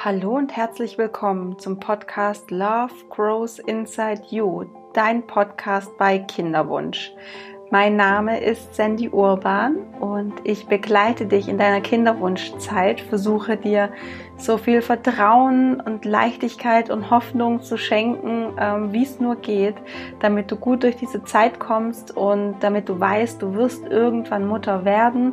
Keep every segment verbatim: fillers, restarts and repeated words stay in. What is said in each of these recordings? Hallo und herzlich willkommen zum Podcast Love Grows Inside You, dein Podcast bei Kinderwunsch. Mein Name ist Sandy Urban und ich begleite dich in deiner Kinderwunschzeit, versuche dir so viel Vertrauen und Leichtigkeit und Hoffnung zu schenken, wie es nur geht, damit du gut durch diese Zeit kommst und damit du weißt, du wirst irgendwann Mutter werden,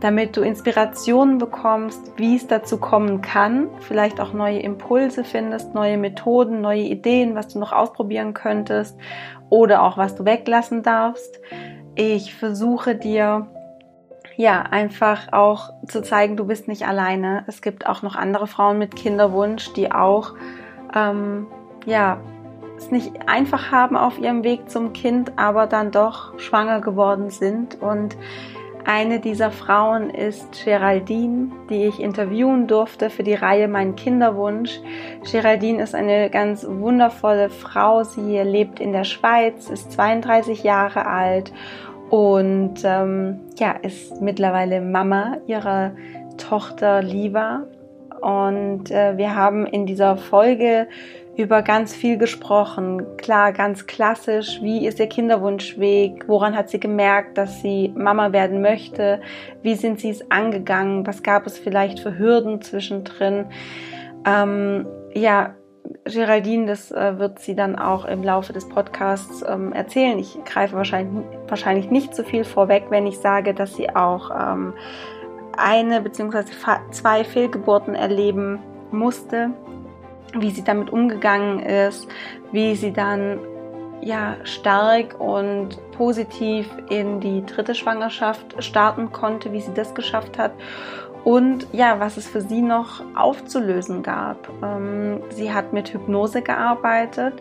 damit du Inspirationen bekommst, wie es dazu kommen kann, vielleicht auch neue Impulse findest, neue Methoden, neue Ideen, was du noch ausprobieren könntest oder auch was du weglassen darfst. Ich versuche dir ja einfach auch zu zeigen, du bist nicht alleine. Es gibt auch noch andere Frauen mit Kinderwunsch, die auch ähm, ja es nicht einfach haben auf ihrem Weg zum Kind, aber dann doch schwanger geworden sind. Und eine dieser Frauen ist Géraldine, die ich interviewen durfte für die Reihe Mein Kinderwunsch. Géraldine ist eine ganz wundervolle Frau. Sie lebt in der Schweiz, ist zweiunddreißig Jahre alt und ähm, ja, ist mittlerweile Mama ihrer Tochter Liva. Und äh, wir haben in dieser Folge über ganz viel gesprochen. Klar, ganz klassisch, wie ist ihr Kinderwunschweg, woran hat sie gemerkt, dass sie Mama werden möchte, wie sind sie es angegangen, was gab es vielleicht für Hürden zwischendrin. Ähm, ja, Géraldine, das äh, wird sie dann auch im Laufe des Podcasts ähm, erzählen. Ich greife wahrscheinlich, wahrscheinlich nicht so viel vorweg, wenn ich sage, dass sie auch ähm, eine bzw. zwei Fehlgeburten erleben musste, wie sie damit umgegangen ist, wie sie dann ja stark und positiv in die dritte Schwangerschaft starten konnte, wie sie das geschafft hat und ja, was es für sie noch aufzulösen gab. Ähm, sie hat mit Hypnose gearbeitet,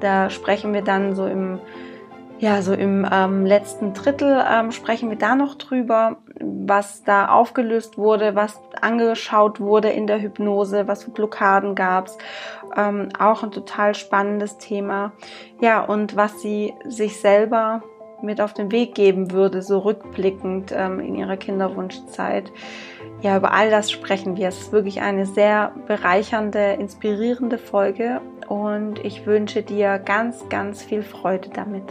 da sprechen wir dann so im Ja, so im ähm, letzten Drittel ähm, sprechen wir da noch drüber, was da aufgelöst wurde, was angeschaut wurde in der Hypnose, was für Blockaden gab's. Ähm, auch ein total spannendes Thema. Ja, und was sie sich selber mit auf den Weg geben würde, so rückblickend ähm, in ihrer Kinderwunschzeit. Ja, über all das sprechen wir. Es ist wirklich eine sehr bereichernde, inspirierende Folge und ich wünsche dir ganz, ganz viel Freude damit.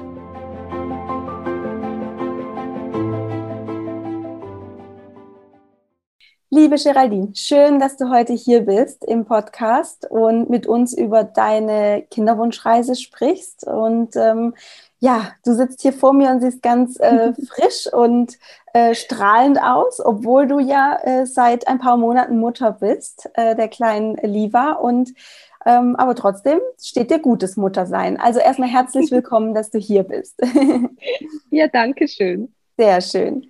Liebe Géraldine, schön, dass du heute hier bist im Podcast und mit uns über deine Kinderwunschreise sprichst. Und ähm, ja, du sitzt hier vor mir und siehst ganz äh, frisch und äh, strahlend aus, obwohl du ja äh, seit ein paar Monaten Mutter bist, äh, der kleinen Liva. Und ähm, aber trotzdem steht dir gutes Muttersein. Also erstmal herzlich willkommen, dass du hier bist. Ja, danke schön. Sehr schön.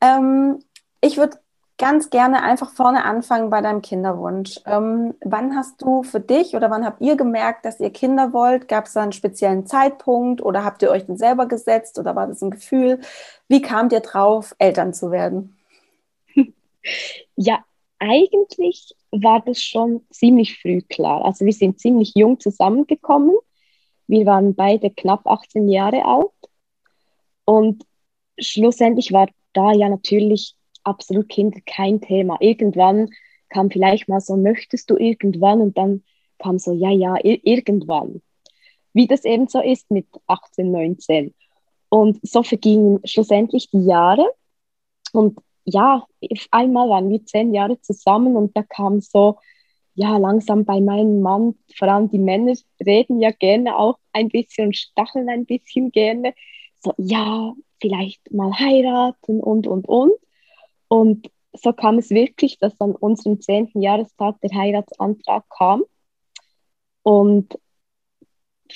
Ähm, ich würde ganz gerne einfach vorne anfangen bei deinem Kinderwunsch. Ähm, wann hast du für dich oder wann habt ihr gemerkt, dass ihr Kinder wollt? Gab es da einen speziellen Zeitpunkt oder habt ihr euch den selber gesetzt oder war das ein Gefühl? Wie kamt ihr drauf, Eltern zu werden? Ja, eigentlich war das schon ziemlich früh klar. Also wir sind ziemlich jung zusammengekommen. Wir waren beide knapp achtzehn Jahre alt. Und schlussendlich war da ja natürlich absolut Kinder kein Thema. Irgendwann kam vielleicht mal so, möchtest du irgendwann? Und dann kam so, ja, ja, ir- irgendwann. Wie das eben so ist mit achtzehn, neunzehn. Und so vergingen schlussendlich die Jahre. Und ja, einmal waren wir zehn Jahre zusammen und da kam so, ja, langsam bei meinem Mann, vor allem die Männer reden ja gerne auch ein bisschen und stacheln ein bisschen gerne. So, ja, vielleicht mal heiraten und, und, und. Und so kam es wirklich, dass an unserem zehnten Jahrestag der Heiratsantrag kam. Und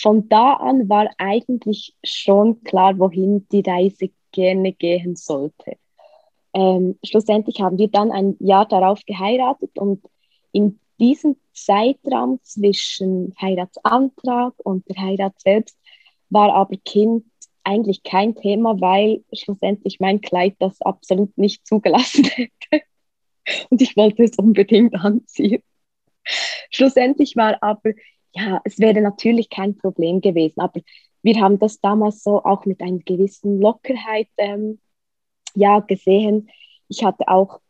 von da an war eigentlich schon klar, wohin die Reise gerne gehen sollte. Ähm, schlussendlich haben wir dann ein Jahr darauf geheiratet. Und in diesem Zeitraum zwischen Heiratsantrag und der Heirat selbst war aber Kind eigentlich kein Thema, weil schlussendlich mein Kleid das absolut nicht zugelassen hätte. Und ich wollte es unbedingt anziehen. Schlussendlich war aber, ja, es wäre natürlich kein Problem gewesen, aber wir haben das damals so auch mit einer gewissen Lockerheit ähm, ja, gesehen. Ich hatte auch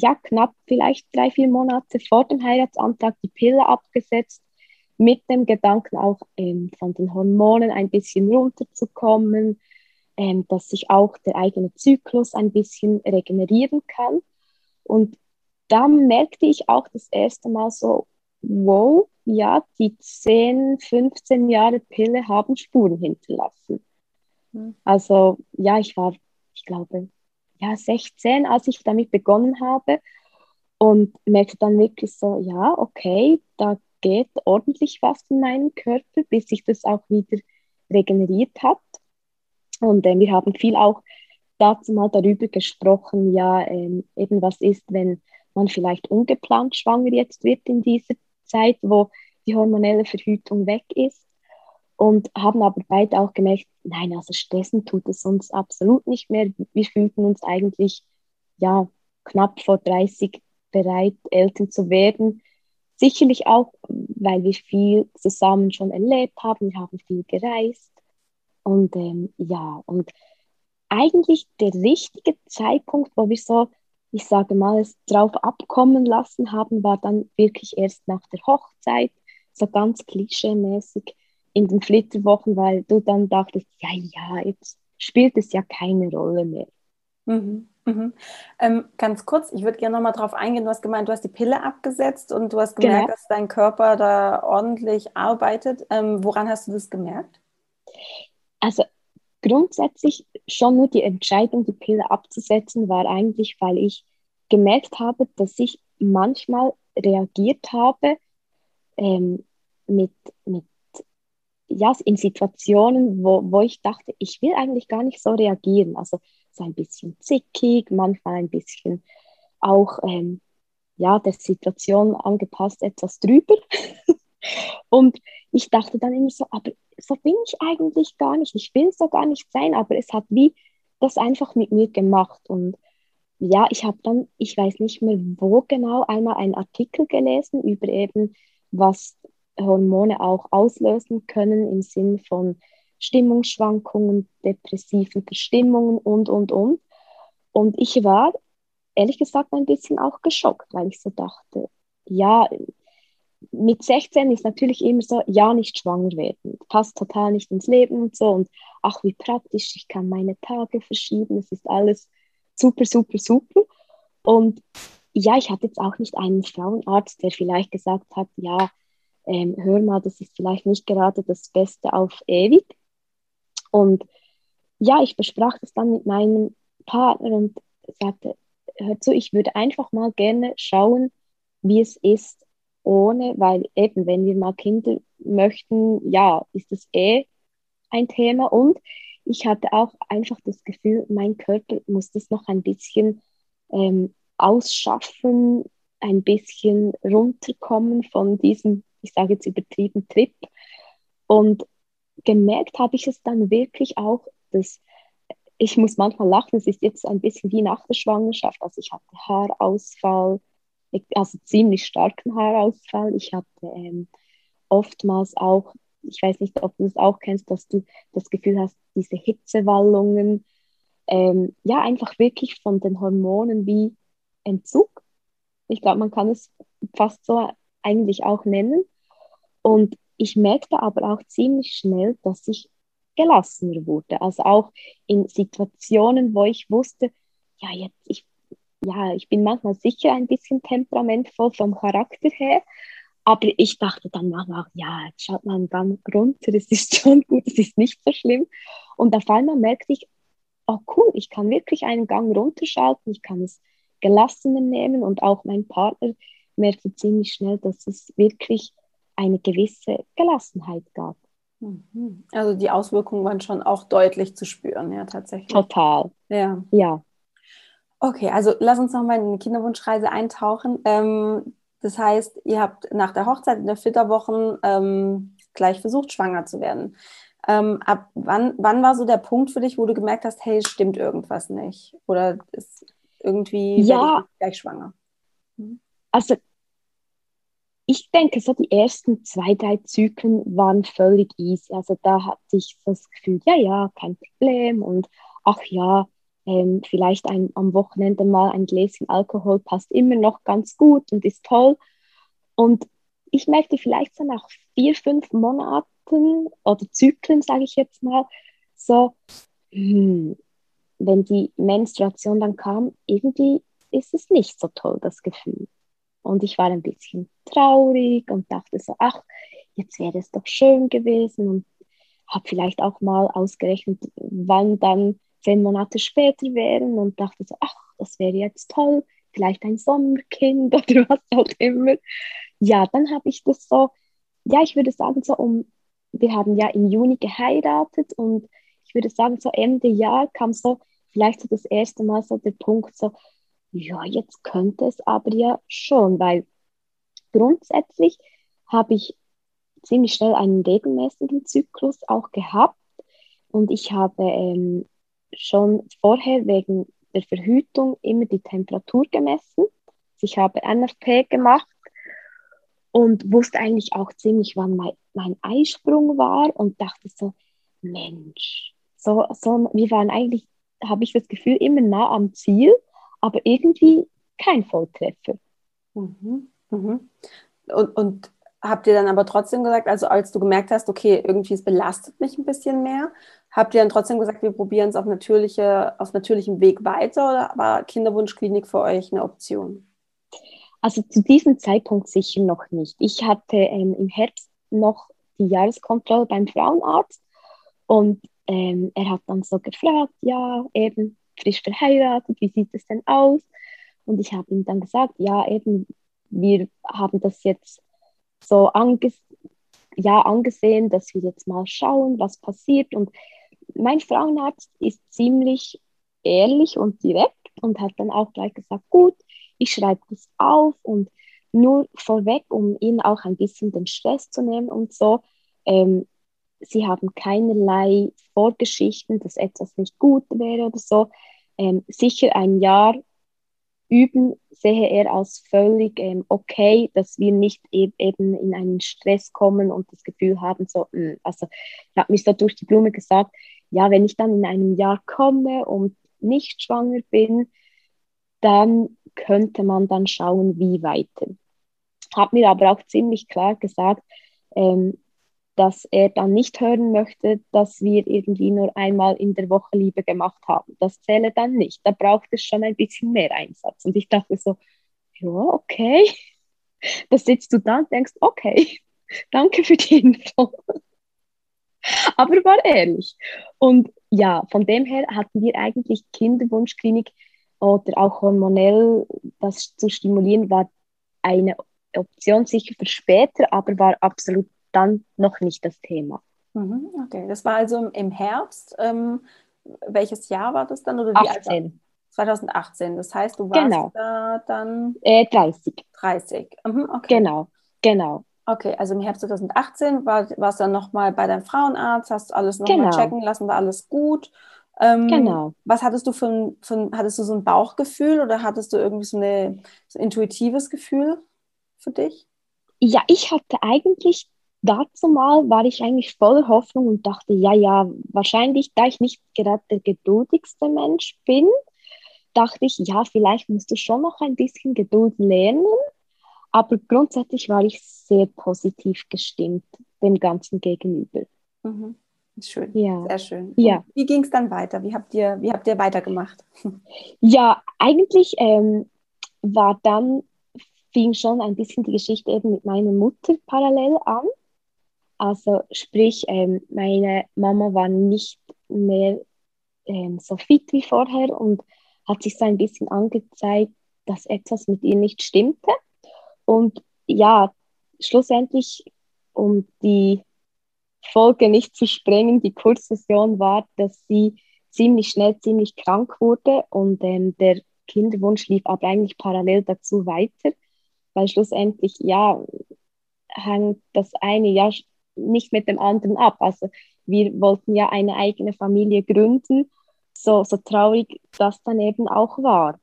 ja, knapp vielleicht drei, vier Monate vor dem Heiratsantrag die Pille abgesetzt, mit dem Gedanken auch ähm, von den Hormonen ein bisschen runterzukommen, ähm, dass sich auch der eigene Zyklus ein bisschen regenerieren kann. Und da merkte ich auch das erste Mal so, wow, ja, die zehn, fünfzehn Jahre Pille haben Spuren hinterlassen. Mhm. Also ja, ich war, ich glaube, ja, sechzehn, als ich damit begonnen habe, und merkte dann wirklich so, ja, okay, da geht ordentlich was in meinem Körper, bis sich das auch wieder regeneriert hat. Und äh, wir haben viel auch dazu mal darüber gesprochen, ja, ähm, eben was ist, wenn man vielleicht ungeplant schwanger jetzt wird in dieser Zeit, wo die hormonelle Verhütung weg ist. Und haben aber beide auch gemerkt, nein, also stressen tut es uns absolut nicht mehr. Wir fühlten uns eigentlich, ja, knapp vor dreißig bereit, Eltern zu werden. Sicherlich auch, weil wir viel zusammen schon erlebt haben, wir haben viel gereist. Und ähm, ja, und eigentlich der richtige Zeitpunkt, wo wir so, ich sage mal, es drauf abkommen lassen haben, war dann wirklich erst nach der Hochzeit, so ganz klischeemäßig in den Flitterwochen, weil du dann dachtest, ja, ja, jetzt spielt es ja keine Rolle mehr. Mhm. Mhm. Ähm, ganz kurz, ich würde gerne nochmal drauf eingehen, du hast gemeint, du hast die Pille abgesetzt und du hast gemerkt, genau, dass dein Körper da ordentlich arbeitet. Ähm, woran hast du das gemerkt? Also grundsätzlich schon nur die Entscheidung, die Pille abzusetzen, war eigentlich, weil ich gemerkt habe, dass ich manchmal reagiert habe ähm, mit, mit ja, in Situationen, wo, wo ich dachte, ich will eigentlich gar nicht so reagieren. Also so ein bisschen zickig, manchmal ein bisschen auch ähm, ja, der Situation angepasst, etwas drüber. Und ich dachte dann immer so, aber so bin ich eigentlich gar nicht. Ich will so gar nicht sein, aber es hat wie das einfach mit mir gemacht. Und ja, ich habe dann, ich weiß nicht mehr wo genau, einmal einen Artikel gelesen über eben, was Hormone auch auslösen können im Sinne von Stimmungsschwankungen, depressiven Verstimmungen und, und, und. Und ich war, ehrlich gesagt, ein bisschen auch geschockt, weil ich so dachte, ja, mit sechzehn ist natürlich immer so, ja, nicht schwanger werden, passt total nicht ins Leben und so. Und ach, wie praktisch, ich kann meine Tage verschieben, es ist alles super, super, super. Und ja, ich hatte jetzt auch nicht einen Frauenarzt, der vielleicht gesagt hat, ja, ähm, hör mal, das ist vielleicht nicht gerade das Beste auf ewig. Und ja, ich besprach das dann mit meinem Partner und sagte, hör zu, ich würde einfach mal gerne schauen, wie es ist ohne, weil eben, wenn wir mal Kinder möchten, ja, ist das eh ein Thema. Und ich hatte auch einfach das Gefühl, mein Körper muss das noch ein bisschen ähm, ausschaffen, ein bisschen runterkommen von diesem, ich sage jetzt übertrieben, Trip. Und gemerkt habe ich es dann wirklich auch, dass ich muss manchmal lachen, es ist jetzt ein bisschen wie nach der Schwangerschaft, also ich hatte Haarausfall, also ziemlich starken Haarausfall. Ich hatte ähm, oftmals auch, ich weiß nicht, ob du das auch kennst, dass du das Gefühl hast, diese Hitzewallungen, ähm, ja, einfach wirklich von den Hormonen wie Entzug. Ich glaube, man kann es fast so eigentlich auch nennen. Und ich merkte aber auch ziemlich schnell, dass ich gelassener wurde. Also auch in Situationen, wo ich wusste, ja, jetzt, ich, ja, ich bin manchmal sicher ein bisschen temperamentvoll vom Charakter her, aber ich dachte dann manchmal, ja, jetzt schaut man dann runter, es ist schon gut, es ist nicht so schlimm. Und auf einmal merkte ich, oh cool, ich kann wirklich einen Gang runterschalten, ich kann es gelassener nehmen, und auch mein Partner merkte ziemlich schnell, dass es wirklich eine gewisse Gelassenheit gab. Also die Auswirkungen waren schon auch deutlich zu spüren, ja, tatsächlich. Total. Ja. Ja. Okay, also lass uns nochmal in die Kinderwunschreise eintauchen. Ähm, das heißt, ihr habt nach der Hochzeit in der Flitterwochen ähm, gleich versucht, schwanger zu werden. Ähm, ab wann, wann war so der Punkt für dich, wo du gemerkt hast, hey, stimmt irgendwas nicht? Oder ist irgendwie ja, gleich schwanger? Mhm. Also ich denke, so die ersten zwei, drei Zyklen waren völlig easy. Also da hatte ich so das Gefühl, ja, ja, kein Problem. Und ach ja, ähm, vielleicht ein, am Wochenende mal ein Gläschen Alkohol passt immer noch ganz gut und ist toll. Und ich merkte vielleicht so nach vier, fünf Monaten oder Zyklen, sage ich jetzt mal, so, hm, wenn die Menstruation dann kam, irgendwie ist es nicht so toll, das Gefühl. Und ich war ein bisschen traurig und dachte so, ach, jetzt wäre es doch schön gewesen, und habe vielleicht auch mal ausgerechnet, wann dann zehn Monate später wären, und dachte so, ach, das wäre jetzt toll, vielleicht ein Sommerkind oder was auch immer. Ja, dann habe ich das so, ja, ich würde sagen, so um, wir haben ja im Juni geheiratet, und ich würde sagen, so Ende Jahr kam so vielleicht so das erste Mal so der Punkt so, ja, jetzt könnte es aber ja schon, weil grundsätzlich habe ich ziemlich schnell einen regelmäßigen Zyklus auch gehabt, und ich habe ähm, schon vorher wegen der Verhütung immer die Temperatur gemessen. Ich habe N F P gemacht und wusste eigentlich auch ziemlich, wann mein, mein Eisprung war, und dachte so, Mensch, so, so, wir waren eigentlich, habe ich das Gefühl, immer nah am Ziel, aber irgendwie kein Volltreffer. Mhm, mhm. Und, und habt ihr dann aber trotzdem gesagt, also als du gemerkt hast, okay, irgendwie es belastet mich ein bisschen mehr, habt ihr dann trotzdem gesagt, wir probieren es auf, natürliche, auf natürlichem Weg weiter, oder war Kinderwunschklinik für euch eine Option? Also zu diesem Zeitpunkt sicher noch nicht. Ich hatte ähm, im Herbst noch die Jahreskontrolle beim Frauenarzt, und ähm, er hat dann so gefragt, ja, eben frisch verheiratet, wie sieht es denn aus? Und ich habe ihm dann gesagt, ja, eben, wir haben das jetzt so anges- ja, angesehen, dass wir jetzt mal schauen, was passiert. Und mein Frauenarzt ist ziemlich ehrlich und direkt und hat dann auch gleich gesagt, gut, ich schreibe das auf, und nur vorweg, um ihnen auch ein bisschen den Stress zu nehmen und so, ähm, sie haben keinerlei Vorgeschichten, dass etwas nicht gut wäre oder so. Ähm, sicher ein Jahr üben sehe er als völlig ähm, okay, dass wir nicht e- eben in einen Stress kommen und das Gefühl haben, so, mh, also ich habe mich so durch die Blume gesagt, ja, wenn ich dann in einem Jahr komme und nicht schwanger bin, dann könnte man dann schauen, wie weiter. Habe mir aber auch ziemlich klar gesagt, ähm, dass er dann nicht hören möchte, dass wir irgendwie nur einmal in der Woche Liebe gemacht haben. Das zähle dann nicht. Da braucht es schon ein bisschen mehr Einsatz. Und ich dachte so, ja, okay. Da sitzt du da und denkst, okay, danke für die Info. Aber war ehrlich. Und ja, von dem her hatten wir eigentlich Kinderwunschklinik oder auch hormonell, das zu stimulieren, war eine Option sicher für später, aber war absolut dann noch nicht das Thema. Okay, das war also im Herbst. Ähm, welches Jahr war das dann? Oder wie achtzehn. Alt? zwanzig achtzehn. Das heißt, du warst genau. da dann... Äh, dreißig. dreißig, mhm, okay. Genau, genau. Okay, also im Herbst zwanzig achtzehn war, warst du dann nochmal bei deinem Frauenarzt, hast alles nochmal genau. checken lassen, war alles gut. Ähm, genau. Was hattest du für ein, für ein... Hattest du so ein Bauchgefühl oder hattest du irgendwie so, eine, so ein intuitives Gefühl für dich? Ja, ich hatte eigentlich... Dazu mal war ich eigentlich voller Hoffnung und dachte, ja, ja, wahrscheinlich, da ich nicht gerade der geduldigste Mensch bin, dachte ich, ja, vielleicht musst du schon noch ein bisschen Geduld lernen. Aber grundsätzlich war ich sehr positiv gestimmt dem Ganzen gegenüber. Mhm. Schön, ja. Sehr schön. Ja. Wie ging es dann weiter? Wie habt ihr, wie habt ihr weitergemacht? Ja, eigentlich ähm, war dann, fing schon ein bisschen die Geschichte eben mit meiner Mutter parallel an. Also sprich, ähm, meine Mama war nicht mehr ähm, so fit wie vorher und hat sich so ein bisschen angezeigt, dass etwas mit ihr nicht stimmte. Und ja, schlussendlich, um die Folge nicht zu sprengen, die Kurzversion war, dass sie ziemlich schnell, ziemlich krank wurde und ähm, der Kinderwunsch lief aber eigentlich parallel dazu weiter, weil schlussendlich, ja, hängt das eine ja nicht mit dem anderen ab. Also wir wollten ja eine eigene Familie gründen, so, so traurig das dann eben auch war.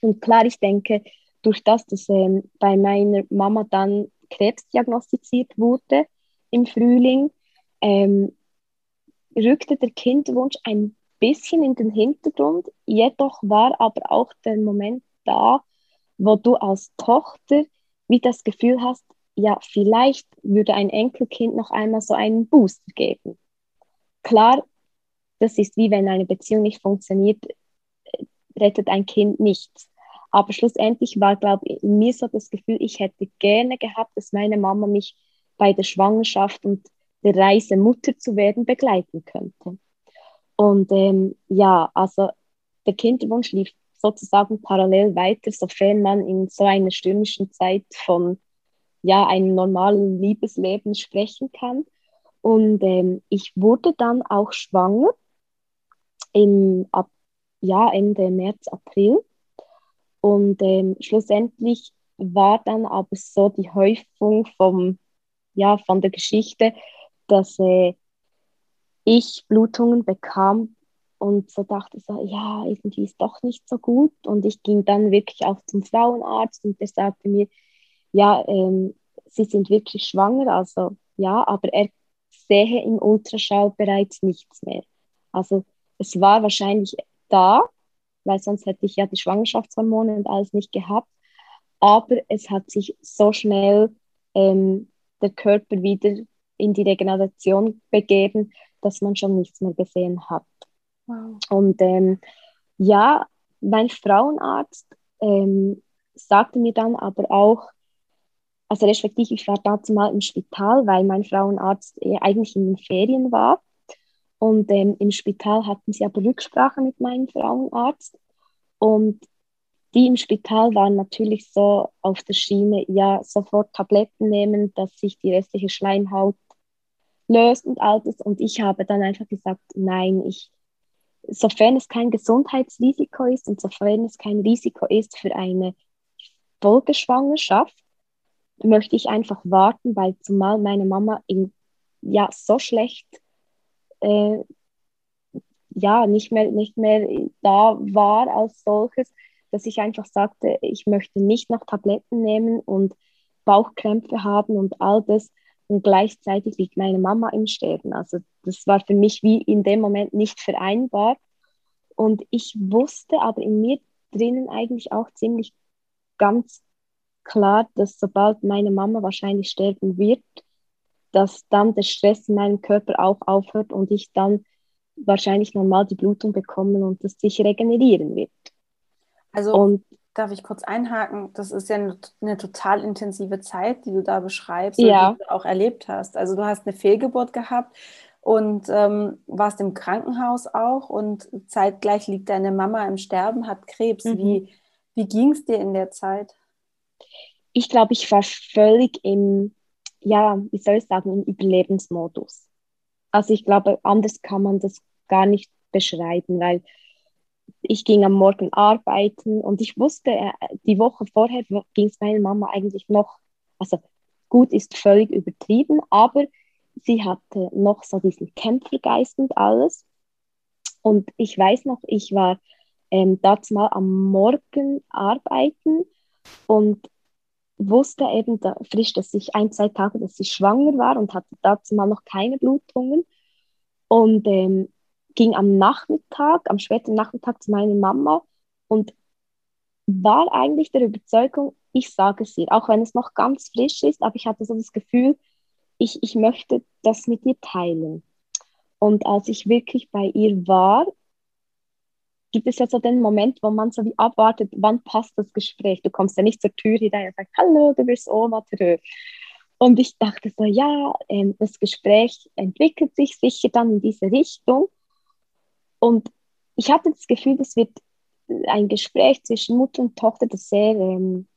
Und klar, ich denke, durch das, dass ähm, bei meiner Mama dann Krebs diagnostiziert wurde im Frühling, ähm, rückte der Kinderwunsch ein bisschen in den Hintergrund. Jedoch war aber auch der Moment da, wo du als Tochter wie das Gefühl hast, ja, vielleicht würde ein Enkelkind noch einmal so einen Booster geben. Klar, das ist wie wenn eine Beziehung nicht funktioniert, rettet ein Kind nichts. Aber schlussendlich war, glaube ich, in mir so das Gefühl, ich hätte gerne gehabt, dass meine Mama mich bei der Schwangerschaft und der Reise, Mutter zu werden, begleiten könnte. Und ähm, ja, also der Kinderwunsch lief sozusagen parallel weiter, sofern man in so einer stürmischen Zeit von ja, einem normalen Liebesleben sprechen kann. Und ähm, ich wurde dann auch schwanger im Ab- ja, Ende März, April. Und ähm, schlussendlich war dann aber so die Häufung vom, ja, von der Geschichte, dass äh, ich Blutungen bekam und so dachte so, ja, irgendwie ist doch nicht so gut. Und ich ging dann wirklich auch zum Frauenarzt und der sagte mir, ja, ähm, Sie sind wirklich schwanger, also ja, aber er sehe im Ultraschall bereits nichts mehr. Also es war wahrscheinlich da, weil sonst hätte ich ja die Schwangerschaftshormone und alles nicht gehabt. Aber es hat sich so schnell ähm, der Körper wieder in die Regeneration begeben, dass man schon nichts mehr gesehen hat. Wow. Und ähm, ja, mein Frauenarzt ähm, sagte mir dann aber auch, also respektive ich war dazu mal im Spital, weil mein Frauenarzt eigentlich in den Ferien war. Und ähm, im Spital hatten sie aber Rücksprache mit meinem Frauenarzt. Und die im Spital waren natürlich so auf der Schiene, ja, sofort Tabletten nehmen, dass sich die restliche Schleimhaut löst und all das. Und ich habe dann einfach gesagt, nein, ich, sofern es kein Gesundheitsrisiko ist und sofern es kein Risiko ist für eine Folgeschwangerschaft, möchte ich einfach warten, weil zumal meine Mama in, ja, so schlecht Äh, ja, nicht mehr, nicht mehr da war als solches, dass ich einfach sagte, ich möchte nicht noch Tabletten nehmen und Bauchkrämpfe haben und all das. Und gleichzeitig liegt meine Mama im Sterben. Also das war für mich wie in dem Moment nicht vereinbar. Und ich wusste aber in mir drinnen eigentlich auch ziemlich ganz klar, dass sobald meine Mama wahrscheinlich sterben wird, dass dann der Stress in meinem Körper auch aufhört und ich dann wahrscheinlich normal die Blutung bekomme und das sich regenerieren wird. Also und, darf ich kurz einhaken, das ist ja eine, eine total intensive Zeit, die du da beschreibst ja. und die du auch erlebt hast. Also du hast eine Fehlgeburt gehabt und ähm, warst im Krankenhaus auch und zeitgleich liegt deine Mama im Sterben, hat Krebs. Mhm. Wie, wie ging es dir in der Zeit? Ich glaube, ich war völlig im... ja, wie soll ich sagen, im Überlebensmodus. Also ich glaube, anders kann man das gar nicht beschreiben, weil ich ging am Morgen arbeiten und ich wusste, die Woche vorher ging es meiner Mama eigentlich noch, also gut ist völlig übertrieben, aber sie hatte noch so diesen Kämpfergeist und alles. Und ich weiß noch, ich war ähm, dazu mal am Morgen arbeiten und wusste eben da, frisch, dass ich ein, zwei Tage, dass ich schwanger war und hatte dazu mal noch keine Blutungen und ähm, ging am Nachmittag, am späten Nachmittag zu meiner Mama und war eigentlich der Überzeugung, ich sage es ihr, auch wenn es noch ganz frisch ist, aber ich hatte so das Gefühl, ich, ich möchte das mit ihr teilen. Und als ich wirklich bei ihr war, gibt es ja so den Moment, wo man so wie abwartet, wann passt das Gespräch? Du kommst ja nicht zur Tür hinein und sagst, hallo, du bist Oma, tschö. Und ich dachte so, ja, das Gespräch entwickelt sich sicher dann in diese Richtung. Und ich hatte das Gefühl, das wird ein Gespräch zwischen Mutter und Tochter, das sehr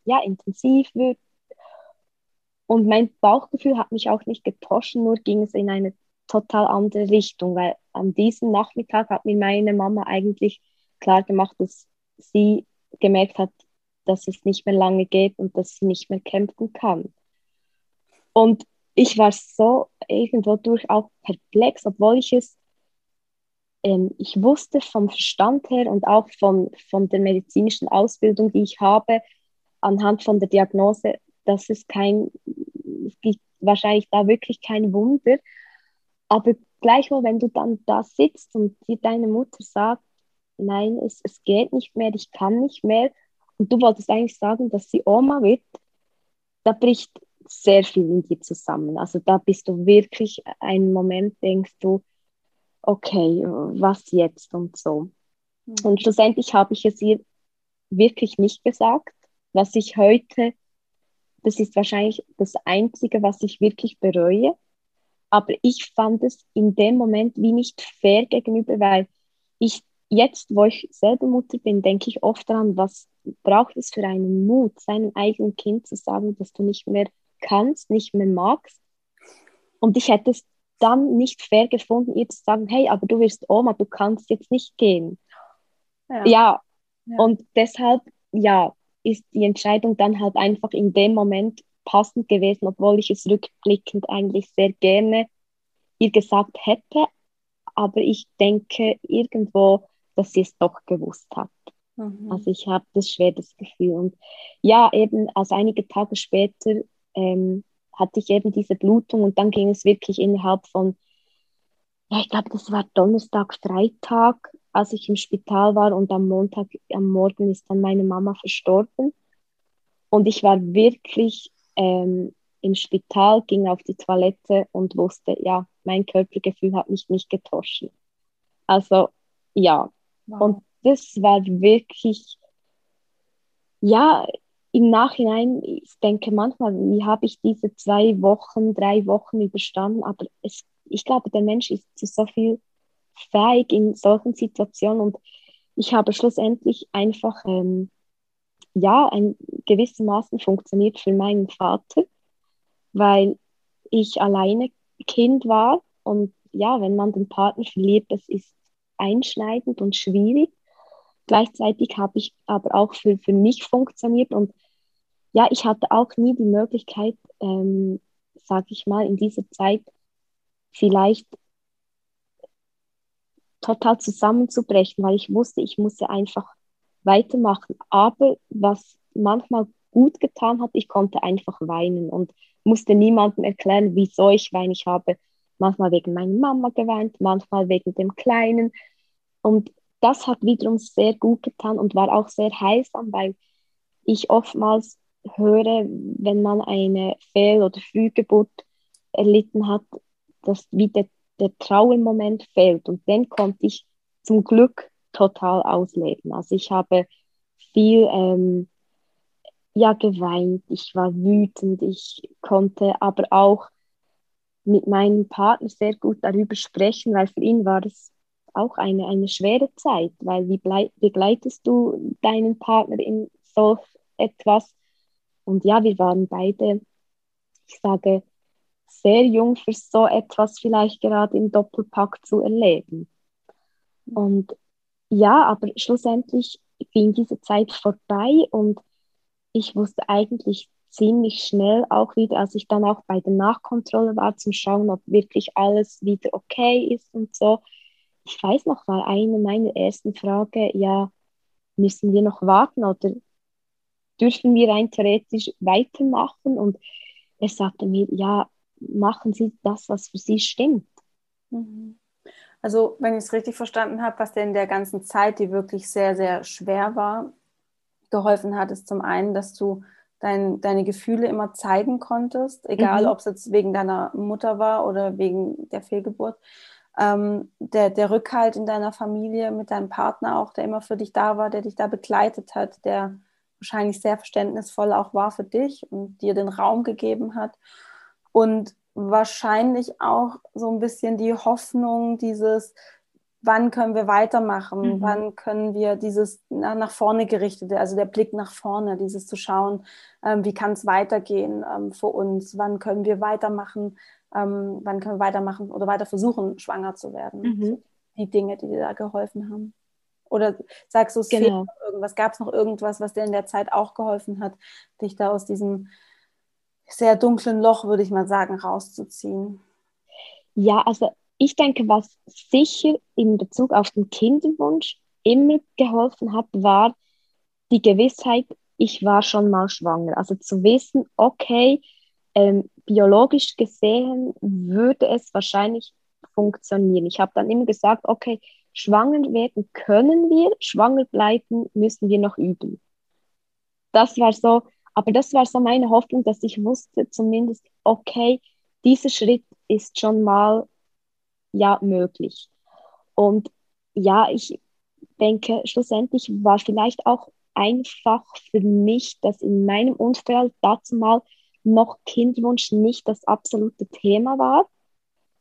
ja, intensiv wird. Und mein Bauchgefühl hat mich auch nicht getäuscht, nur ging es in eine total andere Richtung, weil an diesem Nachmittag hat mir meine Mama eigentlich klar gemacht, dass sie gemerkt hat, dass es nicht mehr lange geht und dass sie nicht mehr kämpfen kann. Und ich war so irgendwo durch auch perplex, obwohl ich es, ähm, ich wusste vom Verstand her und auch von, von der medizinischen Ausbildung, die ich habe, anhand von der Diagnose, dass es kein, es gibt wahrscheinlich da wirklich kein Wunder, Aber gleichwohl, wenn du dann da sitzt und dir deine Mutter sagt, nein, es, es geht nicht mehr, ich kann nicht mehr, und du wolltest eigentlich sagen, dass sie Oma wird, da bricht sehr viel in dir zusammen. Also da bist du wirklich, einen Moment denkst du, okay, was jetzt und so. Mhm. Und schlussendlich habe ich es ihr wirklich nicht gesagt, was ich heute, das ist wahrscheinlich das Einzige, was ich wirklich bereue. Aber ich fand es in dem Moment wie nicht fair gegenüber, weil ich jetzt, wo ich selber Mutter bin, denke ich oft daran, was braucht es für einen Mut, seinem eigenen Kind zu sagen, dass du nicht mehr kannst, nicht mehr magst. Und ich hätte es dann nicht fair gefunden, ihr zu sagen, hey, aber du wirst Oma, du kannst jetzt nicht gehen. Ja, ja, ja. Und deshalb, ja, ist die Entscheidung dann halt einfach in dem Moment passend gewesen, obwohl ich es rückblickend eigentlich sehr gerne ihr gesagt hätte, aber ich denke irgendwo, dass sie es doch gewusst hat. Mhm. Also ich habe das schwer, das Gefühl. Und ja, eben, also einige Tage später ähm, hatte ich eben diese Blutung und dann ging es wirklich innerhalb von, ja, ich glaube, das war Donnerstag, Freitag, als ich im Spital war, und am Montag, am Morgen ist dann meine Mama verstorben. Und ich war wirklich ähm, im Spital, ging auf die Toilette und wusste, ja, mein Körpergefühl hat mich nicht getäuscht. Also, ja. Wow. Und das war wirklich, ja, im Nachhinein, ich denke manchmal, wie habe ich diese zwei Wochen, drei Wochen überstanden, aber es, ich glaube, der Mensch ist zu so viel fähig in solchen Situationen, und ich habe schlussendlich einfach, ähm, ja, in gewissem Maßen funktioniert für meinen Vater, weil ich alleine Kind war, und ja, wenn man den Partner verliert, das ist einschneidend und schwierig. Gleichzeitig habe ich aber auch für, für mich funktioniert, und ja, ich hatte auch nie die Möglichkeit, ähm, sage ich mal, in dieser Zeit vielleicht total zusammenzubrechen, weil ich wusste, ich muss ja einfach weitermachen. Aber was manchmal gut getan hat, ich konnte einfach weinen und musste niemandem erklären, wieso ich weine. Ich habe manchmal wegen meiner Mama geweint, manchmal wegen dem Kleinen. Und das hat wiederum sehr gut getan und war auch sehr heilsam, weil ich oftmals höre, wenn man eine Fehl- oder Frühgeburt erlitten hat, dass wie der, der Trauermoment fehlt. Und den konnte ich zum Glück total ausleben. Also ich habe viel ähm, ja, geweint, ich war wütend, ich konnte aber auch mit meinem Partner sehr gut darüber sprechen, weil für ihn war es auch eine, eine schwere Zeit, weil wie blei- begleitest du deinen Partner in so etwas? Und ja, wir waren beide, ich sage, sehr jung für so etwas vielleicht gerade im Doppelpack zu erleben. Und ja, aber schlussendlich ging diese Zeit vorbei, und ich wusste eigentlich ziemlich schnell auch wieder, als ich dann auch bei der Nachkontrolle war, zum Schauen, ob wirklich alles wieder okay ist und so. Ich weiß noch, war eine meiner ersten Fragen, ja, müssen wir noch warten oder dürfen wir rein theoretisch weitermachen? Und er sagte mir, ja, machen Sie das, was für Sie stimmt. Mhm. Also, wenn ich es richtig verstanden habe, was dir in der ganzen Zeit, die wirklich sehr, sehr schwer war, geholfen hat, ist zum einen, dass du dein, deine Gefühle immer zeigen konntest, egal mhm. ob es jetzt wegen deiner Mutter war oder wegen der Fehlgeburt. Ähm, der, der Rückhalt in deiner Familie mit deinem Partner auch, der immer für dich da war, der dich da begleitet hat, der wahrscheinlich sehr verständnisvoll auch war für dich und dir den Raum gegeben hat. Und wahrscheinlich auch so ein bisschen die Hoffnung dieses, wann können wir weitermachen, mhm. wann können wir dieses nach vorne gerichtete, also der Blick nach vorne, dieses zu schauen, ähm, wie kann es weitergehen ähm, für uns, wann können wir weitermachen, ähm, wann können wir weitermachen oder weiter versuchen, schwanger zu werden. Mhm. Also die Dinge, die dir da geholfen haben. Oder sagst du, es genau. fehlt noch irgendwas, gab es noch irgendwas, was dir in der Zeit auch geholfen hat, dich da aus diesem sehr dunklen Loch, würde ich mal sagen, rauszuziehen? Ja, also ich denke, was sicher in Bezug auf den Kinderwunsch immer geholfen hat, war die Gewissheit, ich war schon mal schwanger. Also zu wissen, okay, ähm, biologisch gesehen würde es wahrscheinlich funktionieren. Ich habe dann immer gesagt, okay, schwanger werden können wir, schwanger bleiben müssen wir noch üben. Das war so, aber das war so meine Hoffnung, dass ich wusste zumindest, okay, dieser Schritt ist schon mal ja möglich. Und ja, ich denke, schlussendlich war vielleicht auch einfach für mich, dass in meinem Umfeld dazu mal noch Kinderwunsch nicht das absolute Thema war.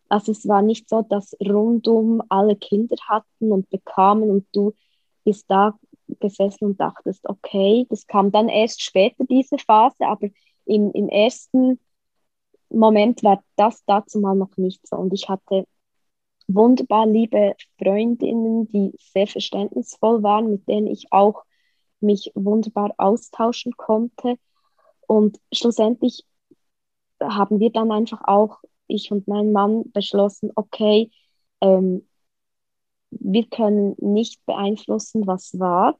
Also es war nicht so, dass rundum alle Kinder hatten und bekamen und du bist da gesessen und dachtest, okay, das kam dann erst später, diese Phase, aber im, im ersten Moment war das dazu mal noch nicht so. Und ich hatte wunderbar liebe Freundinnen, die sehr verständnisvoll waren, mit denen ich auch mich wunderbar austauschen konnte. Und schlussendlich haben wir dann einfach auch, ich und mein Mann, beschlossen, okay, ähm, wir können nicht beeinflussen, was war,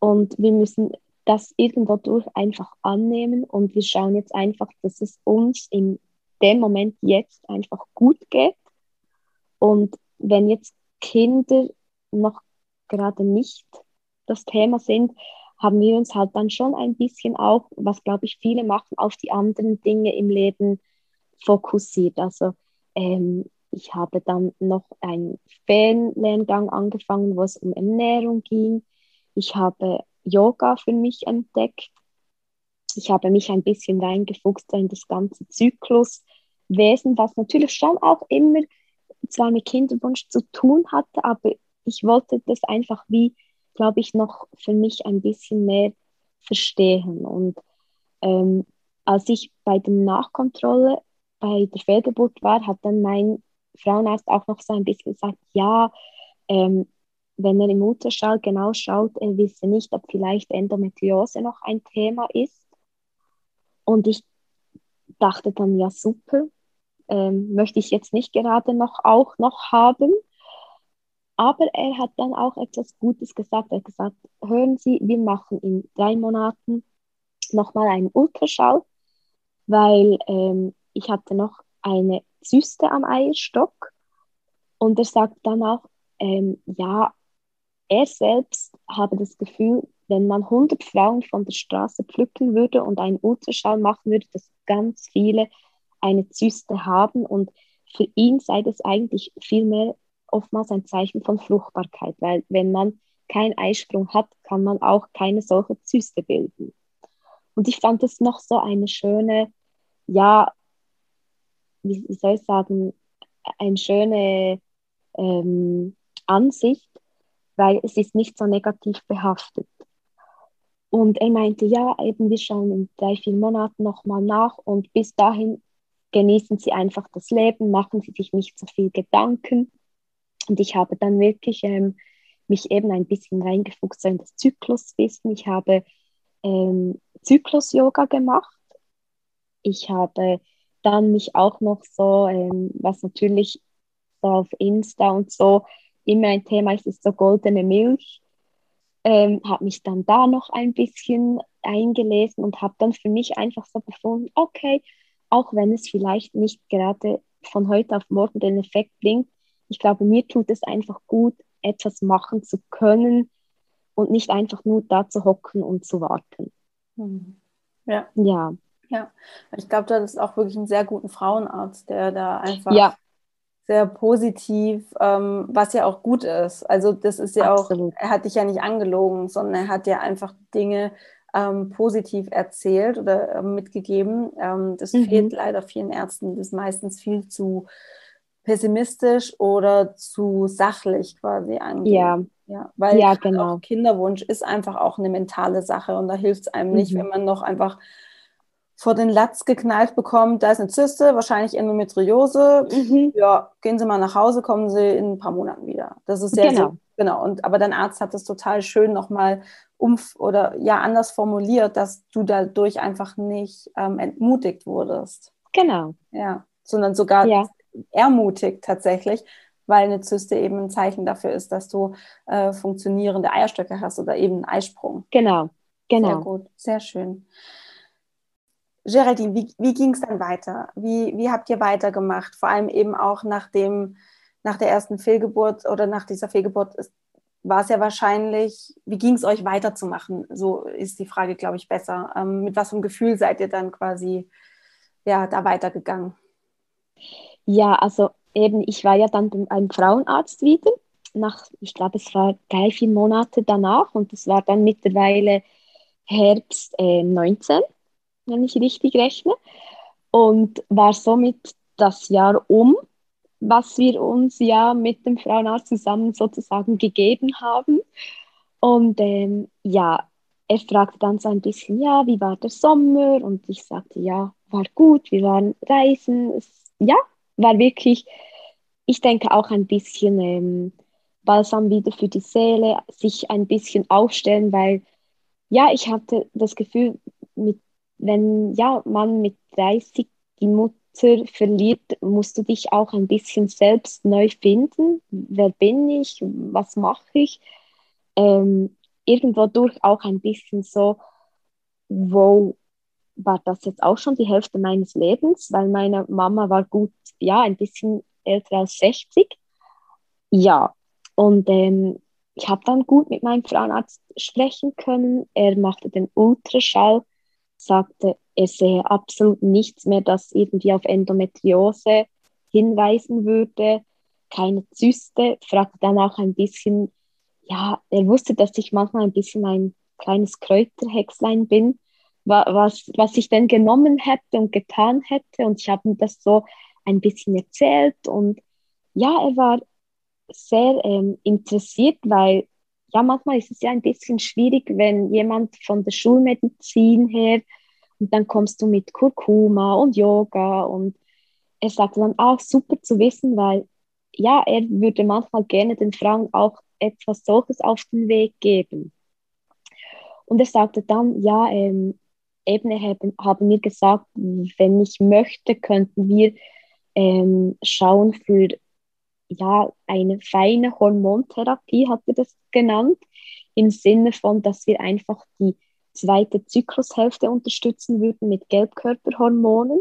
und wir müssen das irgendwo durch einfach annehmen, und wir schauen jetzt einfach, dass es uns in dem Moment jetzt einfach gut geht. Und wenn jetzt Kinder noch gerade nicht das Thema sind, haben wir uns halt dann schon ein bisschen auch, was glaube ich viele machen, auf die anderen Dinge im Leben fokussiert. Also ähm, ich habe dann noch einen Fernlehrgang angefangen, wo es um Ernährung ging. Ich habe Yoga für mich entdeckt. Ich habe mich ein bisschen reingefuchst in das ganze Zykluswesen, was natürlich schon auch immer zwar mit Kinderwunsch zu tun hatte, aber ich wollte das einfach wie, glaube ich, noch für mich ein bisschen mehr verstehen. Und ähm, als ich bei der Nachkontrolle bei der Fehlgeburt war, hat dann mein Frauenarzt auch noch so ein bisschen gesagt, ja, ähm, wenn er im Ultraschall genau schaut, er wisse nicht, ob vielleicht Endometriose noch ein Thema ist. Und ich dachte dann, ja super, ähm, möchte ich jetzt nicht gerade noch auch noch haben. Aber er hat dann auch etwas Gutes gesagt. Er hat gesagt, hören Sie, wir machen in drei Monaten nochmal einen Ultraschall, weil ähm, ich hatte noch eine Zyste am Eierstock. Und er sagt dann auch, ähm, ja, er selbst habe das Gefühl, wenn man hundert Frauen von der Straße pflücken würde und einen Ultraschall machen würde, dass ganz viele eine Zyste haben. Und für ihn sei das eigentlich viel mehr oftmals ein Zeichen von Fruchtbarkeit, weil wenn man keinen Eisprung hat, kann man auch keine solche Zyste bilden. Und ich fand das noch so eine schöne, ja, wie, wie soll ich sagen, eine schöne ähm, Ansicht, weil es ist nicht so negativ behaftet. Und er meinte, ja, eben wir schauen in drei, vier Monaten nochmal nach, und bis dahin genießen Sie einfach das Leben, machen Sie sich nicht so viel Gedanken. Und ich habe dann wirklich ähm, mich eben ein bisschen reingefuchst so in das Zykluswissen. Ich habe ähm, Zyklus-Yoga gemacht. Ich habe dann mich auch noch so, ähm, was natürlich so auf Insta und so immer ein Thema ist, ist so goldene Milch. Ähm, habe mich dann da noch ein bisschen eingelesen und habe dann für mich einfach so befunden, okay, auch wenn es vielleicht nicht gerade von heute auf morgen den Effekt bringt, ich glaube, mir tut es einfach gut, etwas machen zu können und nicht einfach nur da zu hocken und zu warten. Ja. Ja. Ja. Ich glaube, da ist auch wirklich ein sehr guter Frauenarzt, der da einfach ja. sehr positiv, ähm, was ja auch gut ist. Also das ist ja Absolut. Auch, er hat dich ja nicht angelogen, sondern er hat ja einfach Dinge ähm, positiv erzählt oder äh, mitgegeben. Ähm, das mhm. fehlt leider vielen Ärzten, das ist meistens viel zu pessimistisch oder zu sachlich quasi angehen. Ja, ja, weil ja, genau. auch Kinderwunsch ist einfach auch eine mentale Sache, und da hilft es einem mhm. nicht, wenn man noch einfach vor den Latz geknallt bekommt, da ist eine Zyste, wahrscheinlich Endometriose, mhm. ja, gehen Sie mal nach Hause, kommen Sie in ein paar Monaten wieder. Das ist ja genau. So, genau. Und, aber dein Arzt hat das total schön nochmal umf- oder ja anders formuliert, dass du dadurch einfach nicht ähm, entmutigt wurdest. Genau. Ja, sondern sogar... Ja. ermutigt tatsächlich, weil eine Zyste eben ein Zeichen dafür ist, dass du äh, funktionierende Eierstöcke hast oder eben einen Eisprung. Genau, genau. Sehr gut, sehr schön. Géraldine, wie, wie ging es dann weiter? Wie, wie habt ihr weitergemacht? Vor allem eben auch nach, dem, nach der ersten Fehlgeburt oder nach dieser Fehlgeburt war es ja wahrscheinlich, wie ging es euch weiterzumachen? So ist die Frage, glaube ich, besser. Ähm, mit was für einem Gefühl seid ihr dann quasi ja, da weitergegangen? Ja, also eben, ich war ja dann beim Frauenarzt wieder, nach, ich glaube, es war drei, vier Monate danach und das war dann mittlerweile Herbst äh, neunzehn, wenn ich richtig rechne, und war somit das Jahr um, was wir uns ja mit dem Frauenarzt zusammen sozusagen gegeben haben. Und ähm, ja, er fragte dann so ein bisschen, ja, wie war der Sommer? Und ich sagte, ja, war gut, wir waren reisen. Es, ja, war wirklich, ich denke auch ein bisschen ähm, Balsam wieder für die Seele, sich ein bisschen aufstellen, weil ja, ich hatte das Gefühl, mit, wenn ja, man mit dreißig die Mutter verliert, musst du dich auch ein bisschen selbst neu finden. Wer bin ich? Was mache ich? Ähm, irgendwo durch auch ein bisschen so, wow, war das jetzt auch schon die Hälfte meines Lebens? Weil meine Mama war gut, ja, ein bisschen älter als sechzig. Ja, und ähm, ich habe dann gut mit meinem Frauenarzt sprechen können. Er machte den Ultraschall, sagte, er sehe absolut nichts mehr, das irgendwie auf Endometriose hinweisen würde, keine Zyste. Fragte dann auch ein bisschen, ja, er wusste, dass ich manchmal ein bisschen ein kleines Kräuterhexlein bin, was, was ich denn genommen hätte und getan hätte. Und ich habe ihm das so ein bisschen erzählt. Und ja, er war sehr ähm, interessiert, weil ja, manchmal ist es ja ein bisschen schwierig, wenn jemand von der Schulmedizin her, und dann kommst du mit Kurkuma und Yoga, und er sagt dann auch super zu wissen, weil ja, er würde manchmal gerne den Frauen auch etwas solches auf den Weg geben. Und er sagte dann, ja, ähm, eben er habe mir gesagt, wenn ich möchte, könnten wir ähm, schauen für ja, eine feine Hormontherapie, hat er das genannt, im Sinne von, dass wir einfach die zweite Zyklushälfte unterstützen würden mit Gelbkörperhormonen.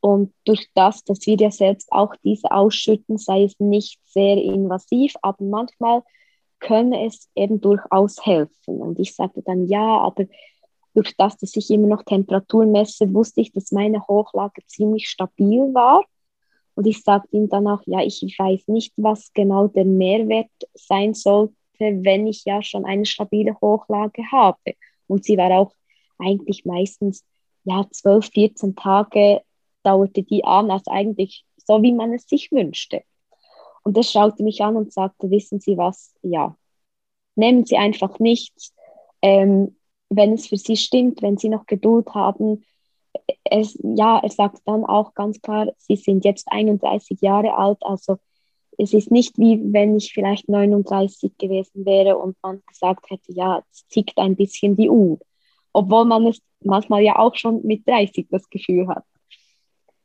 Und durch das, dass wir ja selbst auch diese ausschütten, sei es nicht sehr invasiv, aber manchmal könne es eben durchaus helfen. Und ich sagte dann, ja, aber durch das, dass ich immer noch Temperatur messe, wusste ich, dass meine Hochlage ziemlich stabil war. Und ich sagte ihm dann auch, ja, ich weiß nicht, was genau der Mehrwert sein sollte, wenn ich ja schon eine stabile Hochlage habe. Und sie war auch eigentlich meistens, ja, zwölf, vierzehn Tage dauerte die an, also eigentlich so, wie man es sich wünschte. Und er schaute mich an und sagte, wissen Sie was, ja, nehmen Sie einfach nichts, ähm, wenn es für Sie stimmt, wenn Sie noch Geduld haben. Es, ja, er sagt dann auch ganz klar, Sie sind jetzt einunddreißig Jahre alt, also es ist nicht wie, wenn ich vielleicht neununddreißig gewesen wäre und man gesagt hätte, ja, es tickt ein bisschen die Uhr, obwohl man es manchmal ja auch schon mit dreißig das Gefühl hat.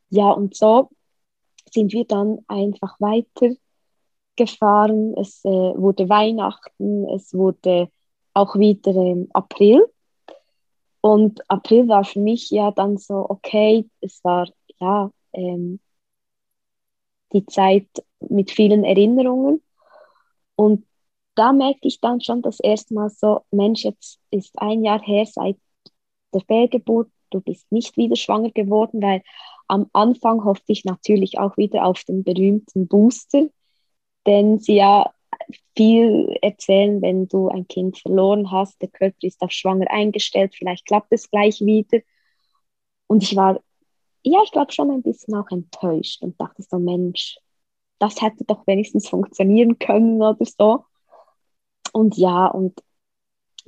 Ja, und so sind wir dann einfach weitergefahren. Es äh, wurde Weihnachten, es wurde auch wieder ähm, April. Und April war für mich ja dann so, okay, es war ja ähm, die Zeit mit vielen Erinnerungen. Und da merkte ich dann schon das erste Mal so, Mensch, jetzt ist ein Jahr her seit der Fehlgeburt, du bist nicht wieder schwanger geworden, weil am Anfang hoffte ich natürlich auch wieder auf den berühmten Booster, den sie ja viel erzählen, wenn du ein Kind verloren hast, der Körper ist auf schwanger eingestellt, vielleicht klappt es gleich wieder. Und ich war, ja, ich glaube schon ein bisschen auch enttäuscht und dachte so, Mensch, das hätte doch wenigstens funktionieren können oder so. Und ja, und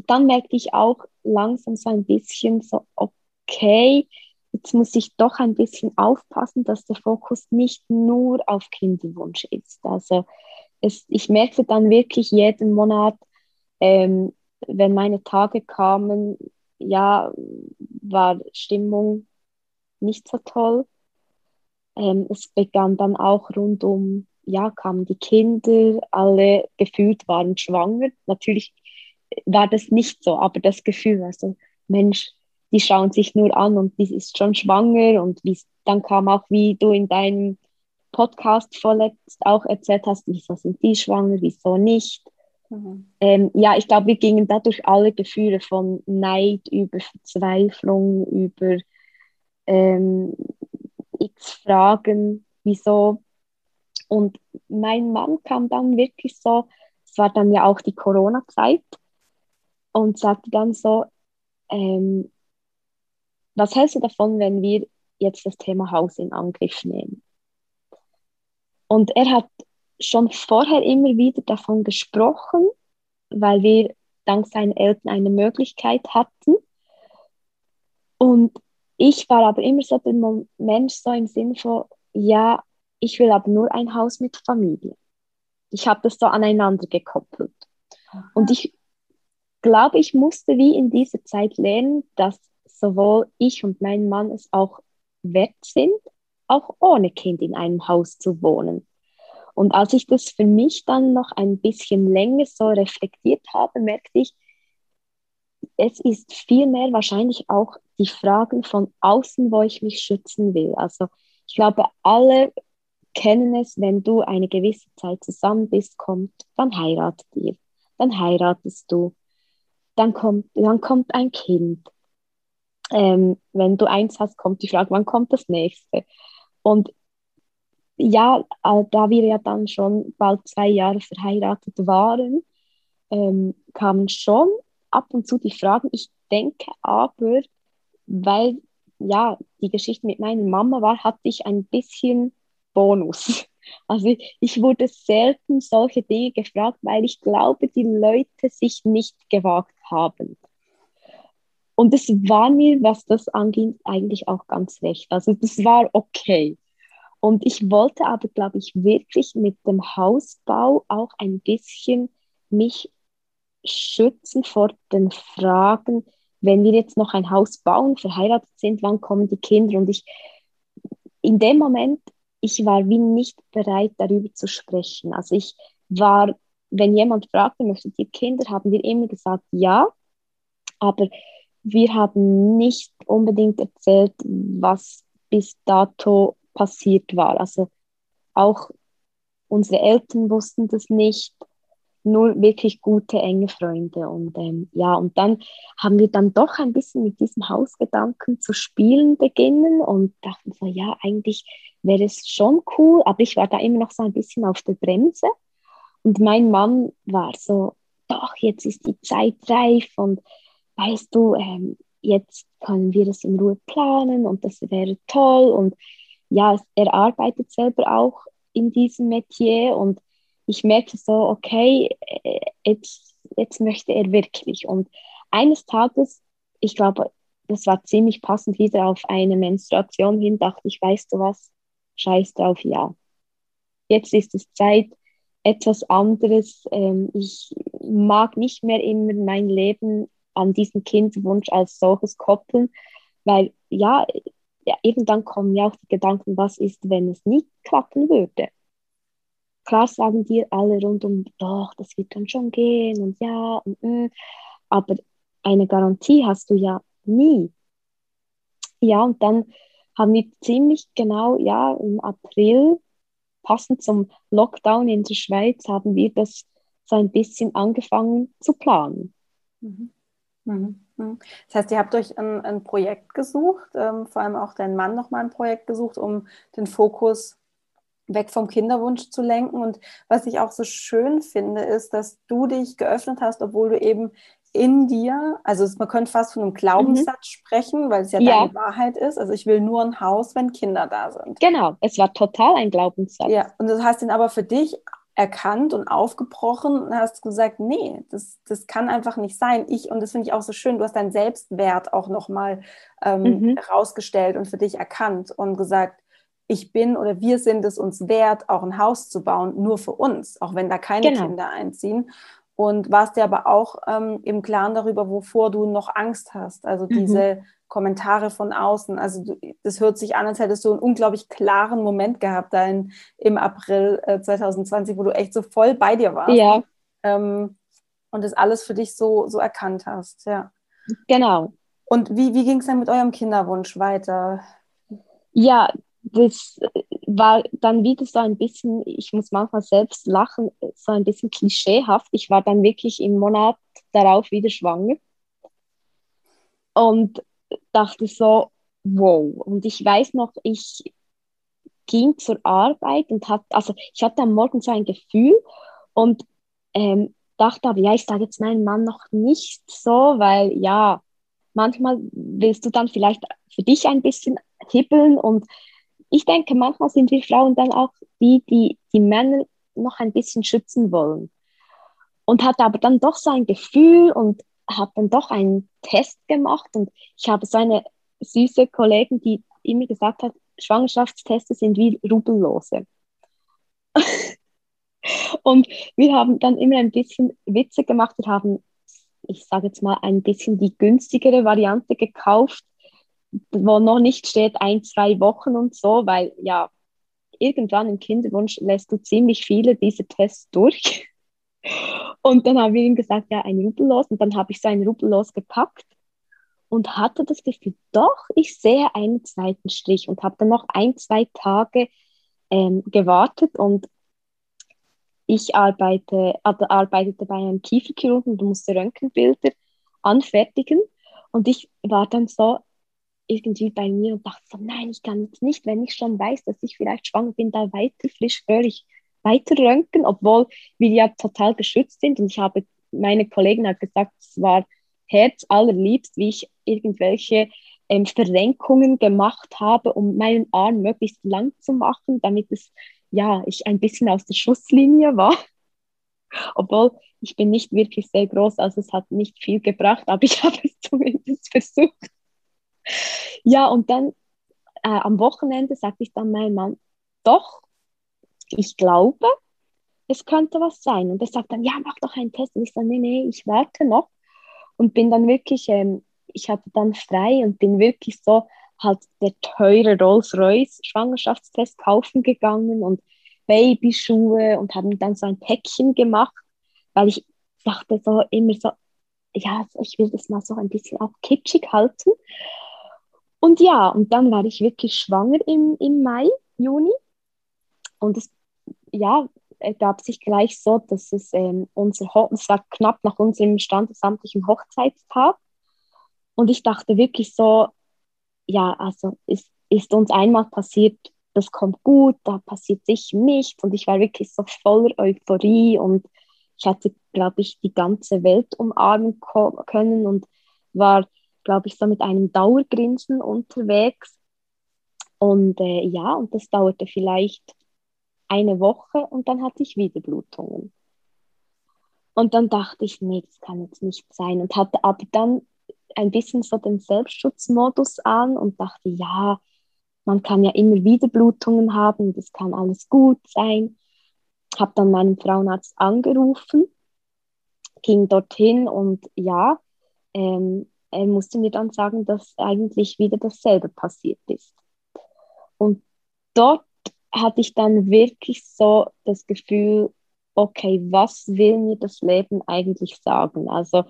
dann merkte ich auch langsam so ein bisschen so, okay, jetzt muss ich doch ein bisschen aufpassen, dass der Fokus nicht nur auf Kinderwunsch ist. Also Es, ich merkte dann wirklich jeden Monat, ähm, wenn meine Tage kamen, ja, war Stimmung nicht so toll. Ähm, es begann dann auch rundum, ja, kamen die Kinder, alle gefühlt waren schwanger. Natürlich war das nicht so, aber das Gefühl war so, Mensch, die schauen sich nur an und die ist schon schwanger und wie, dann kam auch, wie du in deinem Podcast vorletzt auch erzählt hast, wieso sind die schwanger, wieso nicht. Mhm. Ähm, ja, ich glaube, wir gingen dadurch alle Gefühle von Neid über Verzweiflung, über ähm, x Fragen, wieso. Und mein Mann kam dann wirklich so, es war dann ja auch die Corona-Zeit, und sagte dann so, ähm, was hältst du davon, wenn wir jetzt das Thema Haus in Angriff nehmen? Und er hat schon vorher immer wieder davon gesprochen, weil wir dank seinen Eltern eine Möglichkeit hatten. Und ich war aber immer so ein Mensch, so im Sinne von, ja, ich will aber nur ein Haus mit Familie. Ich habe das so aneinander gekoppelt. Aha. Und ich glaube, ich musste wie in dieser Zeit lernen, dass sowohl ich und mein Mann es auch wert sind, auch ohne Kind in einem Haus zu wohnen. Und als ich das für mich dann noch ein bisschen länger so reflektiert habe, merkte ich, es ist vielmehr wahrscheinlich auch die Fragen von außen, wo ich mich schützen will. Also ich glaube, alle kennen es, wenn du eine gewisse Zeit zusammen bist, kommt, dann heiratet ihr, dann heiratest du, dann kommt, dann kommt ein Kind. Ähm, wenn du eins hast, kommt die Frage, wann kommt das nächste? Und ja, da wir ja dann schon bald zwei Jahre verheiratet waren, ähm, kamen schon ab und zu die Fragen. Ich denke aber, weil ja die Geschichte mit meiner Mama war, hatte ich ein bisschen Bonus. Also ich, ich wurde selten solche Dinge gefragt, weil ich glaube, die Leute sich nicht gewagt haben. Und es war mir, was das angeht, eigentlich auch ganz recht. Also das war okay. Und ich wollte aber, glaube ich, wirklich mit dem Hausbau auch ein bisschen mich schützen vor den Fragen, wenn wir jetzt noch ein Haus bauen, verheiratet sind, wann kommen die Kinder? Und ich, in dem Moment, ich war wie nicht bereit, darüber zu sprechen. Also ich war, wenn jemand fragte, möchtet ihr Kinder, haben wir immer gesagt, ja. Aber wir haben nicht unbedingt erzählt, was bis dato passiert war. Also auch unsere Eltern wussten das nicht, nur wirklich gute, enge Freunde. Und ähm, ja, und dann haben wir dann doch ein bisschen mit diesem Hausgedanken zu spielen beginnen und dachten so, ja, eigentlich wäre es schon cool, aber ich war da immer noch so ein bisschen auf der Bremse. Und mein Mann war so, doch, jetzt ist die Zeit reif und weißt du, ähm, jetzt können wir das in Ruhe planen und das wäre toll. Und ja, er arbeitet selber auch in diesem Metier und ich merke so, okay, jetzt, jetzt möchte er wirklich. Und eines Tages, ich glaube, das war ziemlich passend wieder auf eine Menstruation hin, dachte ich, weißt du was, scheiß drauf, ja. Jetzt ist es Zeit, etwas anderes. Ich mag nicht mehr immer mein Leben an diesen Kinderwunsch als solches koppeln, weil ja, ja, eben dann kommen ja auch die Gedanken, was ist, wenn es nicht klappen würde? Klar sagen dir alle rundum, doch, das wird dann schon gehen und ja, und, und. Aber eine Garantie hast du ja nie. Ja, und dann haben wir ziemlich genau, ja, im April, passend zum Lockdown in der Schweiz, haben wir das so ein bisschen angefangen zu planen. Mhm. Das heißt, ihr habt euch ein, ein Projekt gesucht, ähm, vor allem auch dein Mann nochmal ein Projekt gesucht, um den Fokus weg vom Kinderwunsch zu lenken. Und was ich auch so schön finde, ist, dass du dich geöffnet hast, obwohl du eben in dir, also man könnte fast von einem Glaubenssatz mhm. sprechen, weil es ja, ja deine Wahrheit ist. Also ich will nur ein Haus, wenn Kinder da sind. Genau, es war total ein Glaubenssatz. Ja, und du hast ihn aber für dich erkannt und aufgebrochen und hast gesagt, nee, das, das kann einfach nicht sein. Ich, und das finde ich auch so schön, du hast deinen Selbstwert auch nochmal ähm, mhm. rausgestellt und für dich erkannt und gesagt, ich bin oder wir sind es uns wert, auch ein Haus zu bauen, nur für uns, auch wenn da keine genau. Kinder einziehen. Und warst dir aber auch ähm, im Klaren darüber, wovor du noch Angst hast. Also mhm. diese Kommentare von außen. Also du, das hört sich an, als hättest du einen unglaublich klaren Moment gehabt da in, im April äh, zwanzig zwanzig, wo du echt so voll bei dir warst. Ja. Ähm, und das alles für dich so, so erkannt hast. Ja. Genau. Und wie, wie ging es dann mit eurem Kinderwunsch weiter? Ja, das war dann wieder so ein bisschen, ich muss manchmal selbst lachen, so ein bisschen klischeehaft. Ich war dann wirklich im Monat darauf wieder schwanger und dachte so, wow. Und ich weiß noch, ich ging zur Arbeit und hat, also ich hatte am Morgen so ein Gefühl und ähm, dachte aber, ja, ich sage jetzt meinem Mann noch nicht so, weil ja, manchmal willst du dann vielleicht für dich ein bisschen hibbeln und ich denke, manchmal sind wir Frauen dann auch die, die die Männer noch ein bisschen schützen wollen. Und hatte aber dann doch so ein Gefühl und habe dann doch einen Test gemacht und ich habe so eine süße Kollegin, die immer gesagt hat, Schwangerschaftsteste sind wie Rubellose. Und wir haben dann immer ein bisschen Witze gemacht. Wir haben, ich sage jetzt mal, ein bisschen die günstigere Variante gekauft, wo noch nicht steht, ein, zwei Wochen und so, weil ja, irgendwann im Kinderwunsch lässt du ziemlich viele dieser Tests durch. Und dann haben wir ihm gesagt, ja, ein Rubellos. Und dann habe ich so ein Rubellos gepackt und hatte das Gefühl, doch, ich sehe einen zweiten Strich und habe dann noch ein, zwei Tage ähm, gewartet und ich arbeite, also arbeitete bei einem Kieferchirurgen und musste Röntgenbilder anfertigen und ich war dann so irgendwie bei mir und dachte so, nein, ich kann jetzt nicht, wenn ich schon weiß, dass ich vielleicht schwanger bin, da weiter frisch fröhlich weiter röntgen, obwohl wir ja total geschützt sind und ich habe, meine Kollegin hat gesagt, es war herzallerliebst, wie ich irgendwelche ähm, Verrenkungen gemacht habe, um meinen Arm möglichst lang zu machen, damit es, ja, ich ein bisschen aus der Schusslinie war. Obwohl, ich bin nicht wirklich sehr groß, also es hat nicht viel gebracht, aber ich habe es zumindest versucht. Ja, und dann äh, am Wochenende sagte ich dann meinem Mann, doch, ich glaube, es könnte was sein. Und er sagt dann, ja, mach doch einen Test. Und ich sage, nee, nee, ich warte noch. Und bin dann wirklich, ähm, ich hatte dann frei und bin wirklich so halt der teure Rolls-Royce-Schwangerschaftstest kaufen gegangen und Babyschuhe und habe dann so ein Päckchen gemacht, weil ich dachte so immer so, ja, ich will das mal so ein bisschen auch kitschig halten. Und ja, und dann war ich wirklich schwanger im, im Mai, Juni. Und es, ja, ergab sich gleich so, dass es ähm, unser Ho- es war knapp nach unserem standesamtlichen Hochzeitstag. Und ich dachte wirklich so, ja, also es ist uns einmal passiert, das kommt gut, da passiert sicher nichts. Und ich war wirklich so voller Euphorie und ich hatte, glaube ich, die ganze Welt umarmen ko- können und war, glaube ich, so mit einem Dauergrinsen unterwegs. Und äh, ja, und das dauerte vielleicht eine Woche und dann hatte ich wieder Blutungen. Und dann dachte ich, nee, das kann jetzt nicht sein. Und hatte aber dann ein bisschen so den Selbstschutzmodus an und dachte, ja, man kann ja immer wieder Blutungen haben, das kann alles gut sein. Habe dann meinen Frauenarzt angerufen, ging dorthin und ja, ähm, er musste mir dann sagen, dass eigentlich wieder dasselbe passiert ist. Und dort hatte ich dann wirklich so das Gefühl, okay, was will mir das Leben eigentlich sagen? Also,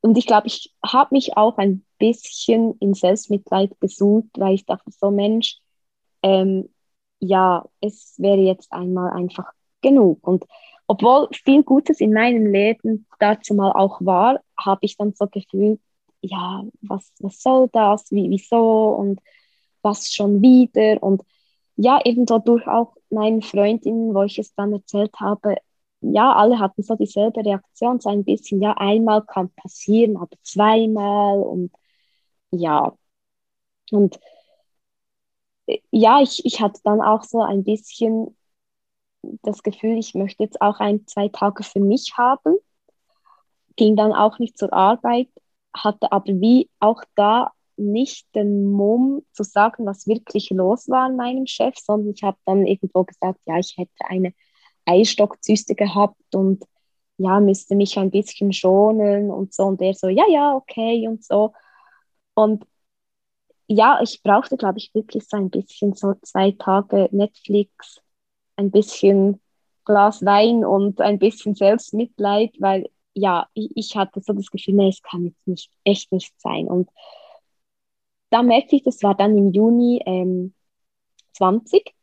und ich glaube, ich habe mich auch ein bisschen in Selbstmitleid gesucht, weil ich dachte so, Mensch, ähm, ja, es wäre jetzt einmal einfach genug. Und obwohl viel Gutes in meinem Leben dazu mal auch war, habe ich dann so gefühlt, ja, was, was soll das, wie, wieso und was schon wieder und ja, eben dadurch auch meinen Freundinnen, wo ich es dann erzählt habe, ja, alle hatten so dieselbe Reaktion, so ein bisschen, ja, einmal kann passieren, aber zweimal und ja. Und ja, ich, ich hatte dann auch so ein bisschen das Gefühl, ich möchte jetzt auch ein, zwei Tage für mich haben, ging dann auch nicht zur Arbeit, hatte aber wie auch da nicht den Mumm zu sagen, was wirklich los war an meinem Chef, sondern ich habe dann irgendwo gesagt, ja, ich hätte eine Eistockzyste gehabt und ja, müsste mich ein bisschen schonen und so. Und er so, ja, ja, okay und so. Und ja, ich brauchte, glaube ich, wirklich so ein bisschen so zwei Tage Netflix, ein bisschen Glas Wein und ein bisschen Selbstmitleid, weil ja, ich, ich hatte so das Gefühl, nee, es kann jetzt nicht, echt nicht sein. Und da merkte ich, das war dann im Juni ähm, zwanzig,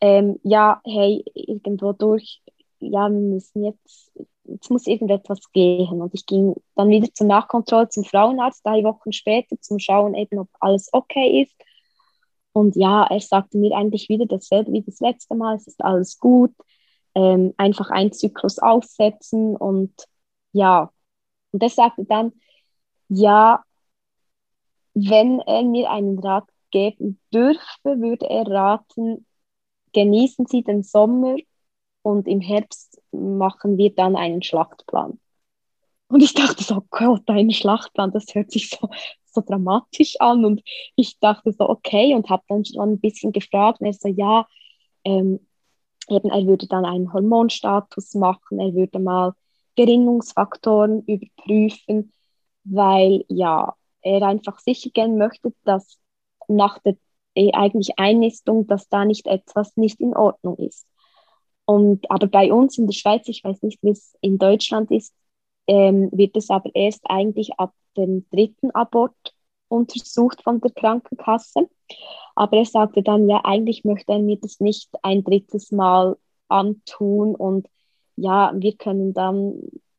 ähm, ja, hey, irgendwo durch, ja, wir müssen jetzt, jetzt muss irgendetwas gehen. Und ich ging dann wieder zur Nachkontrolle zum Frauenarzt, drei Wochen später, zum Schauen eben, ob alles okay ist. Und ja, er sagte mir eigentlich wieder dasselbe wie das letzte Mal, es ist alles gut, ähm, einfach einen Zyklus aufsetzen und ja. Und er sagte dann, ja, wenn er mir einen Rat geben dürfte, würde er raten, genießen Sie den Sommer und im Herbst machen wir dann einen Schlachtplan. Und ich dachte so, Gott, ein Schlachtplan, das hört sich so, so dramatisch an. Und ich dachte so, okay, und habe dann schon ein bisschen gefragt. Und er so, ja, ähm, eben, er würde dann einen Hormonstatus machen, er würde mal Gerinnungsfaktoren überprüfen, weil ja, er einfach sicher gehen möchte, dass nach der äh, eigentlich Einnistung, dass da nicht etwas nicht in Ordnung ist. Und, aber bei uns in der Schweiz, ich weiß nicht, wie es in Deutschland ist, ähm, wird es aber erst eigentlich ab dem dritten Abort untersucht von der Krankenkasse. Aber er sagte dann, ja, eigentlich möchte er mir das nicht ein drittes Mal antun und ja, wir können dann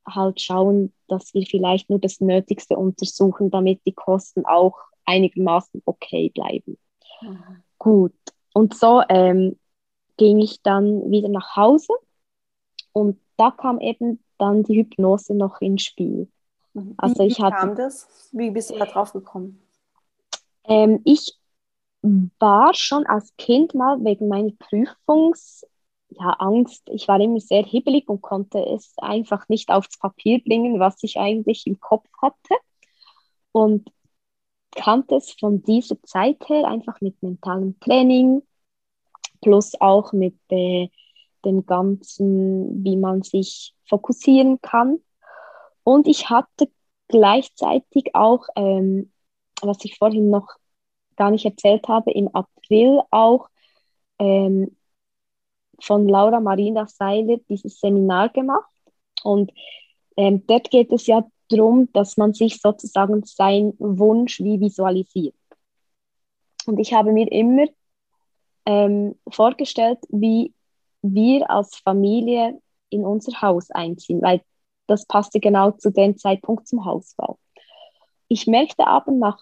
halt schauen, dass wir vielleicht nur das Nötigste untersuchen, damit die Kosten auch einigermaßen okay bleiben. Mhm. Gut, und so ähm, ging ich dann wieder nach Hause und da kam eben dann die Hypnose noch ins Spiel. Mhm. Also wie ich hatte, kam das? Wie bist du da drauf gekommen? Ähm, ich war schon als Kind mal wegen meiner Prüfungs- Ja, Angst. Ich war immer sehr hibbelig und konnte es einfach nicht aufs Papier bringen, was ich eigentlich im Kopf hatte. Und kannte es von dieser Zeit her einfach mit mentalem Training, plus auch mit äh, dem Ganzen, wie man sich fokussieren kann. Und ich hatte gleichzeitig auch, ähm, was ich vorhin noch gar nicht erzählt habe, im April auch, ähm, von Laura Marina Seiler dieses Seminar gemacht. Und ähm, dort geht es ja darum, dass man sich sozusagen seinen Wunsch wie visualisiert. Und ich habe mir immer ähm, vorgestellt, wie wir als Familie in unser Haus einziehen, weil das passte genau zu dem Zeitpunkt zum Hausbau. Ich merkte aber nach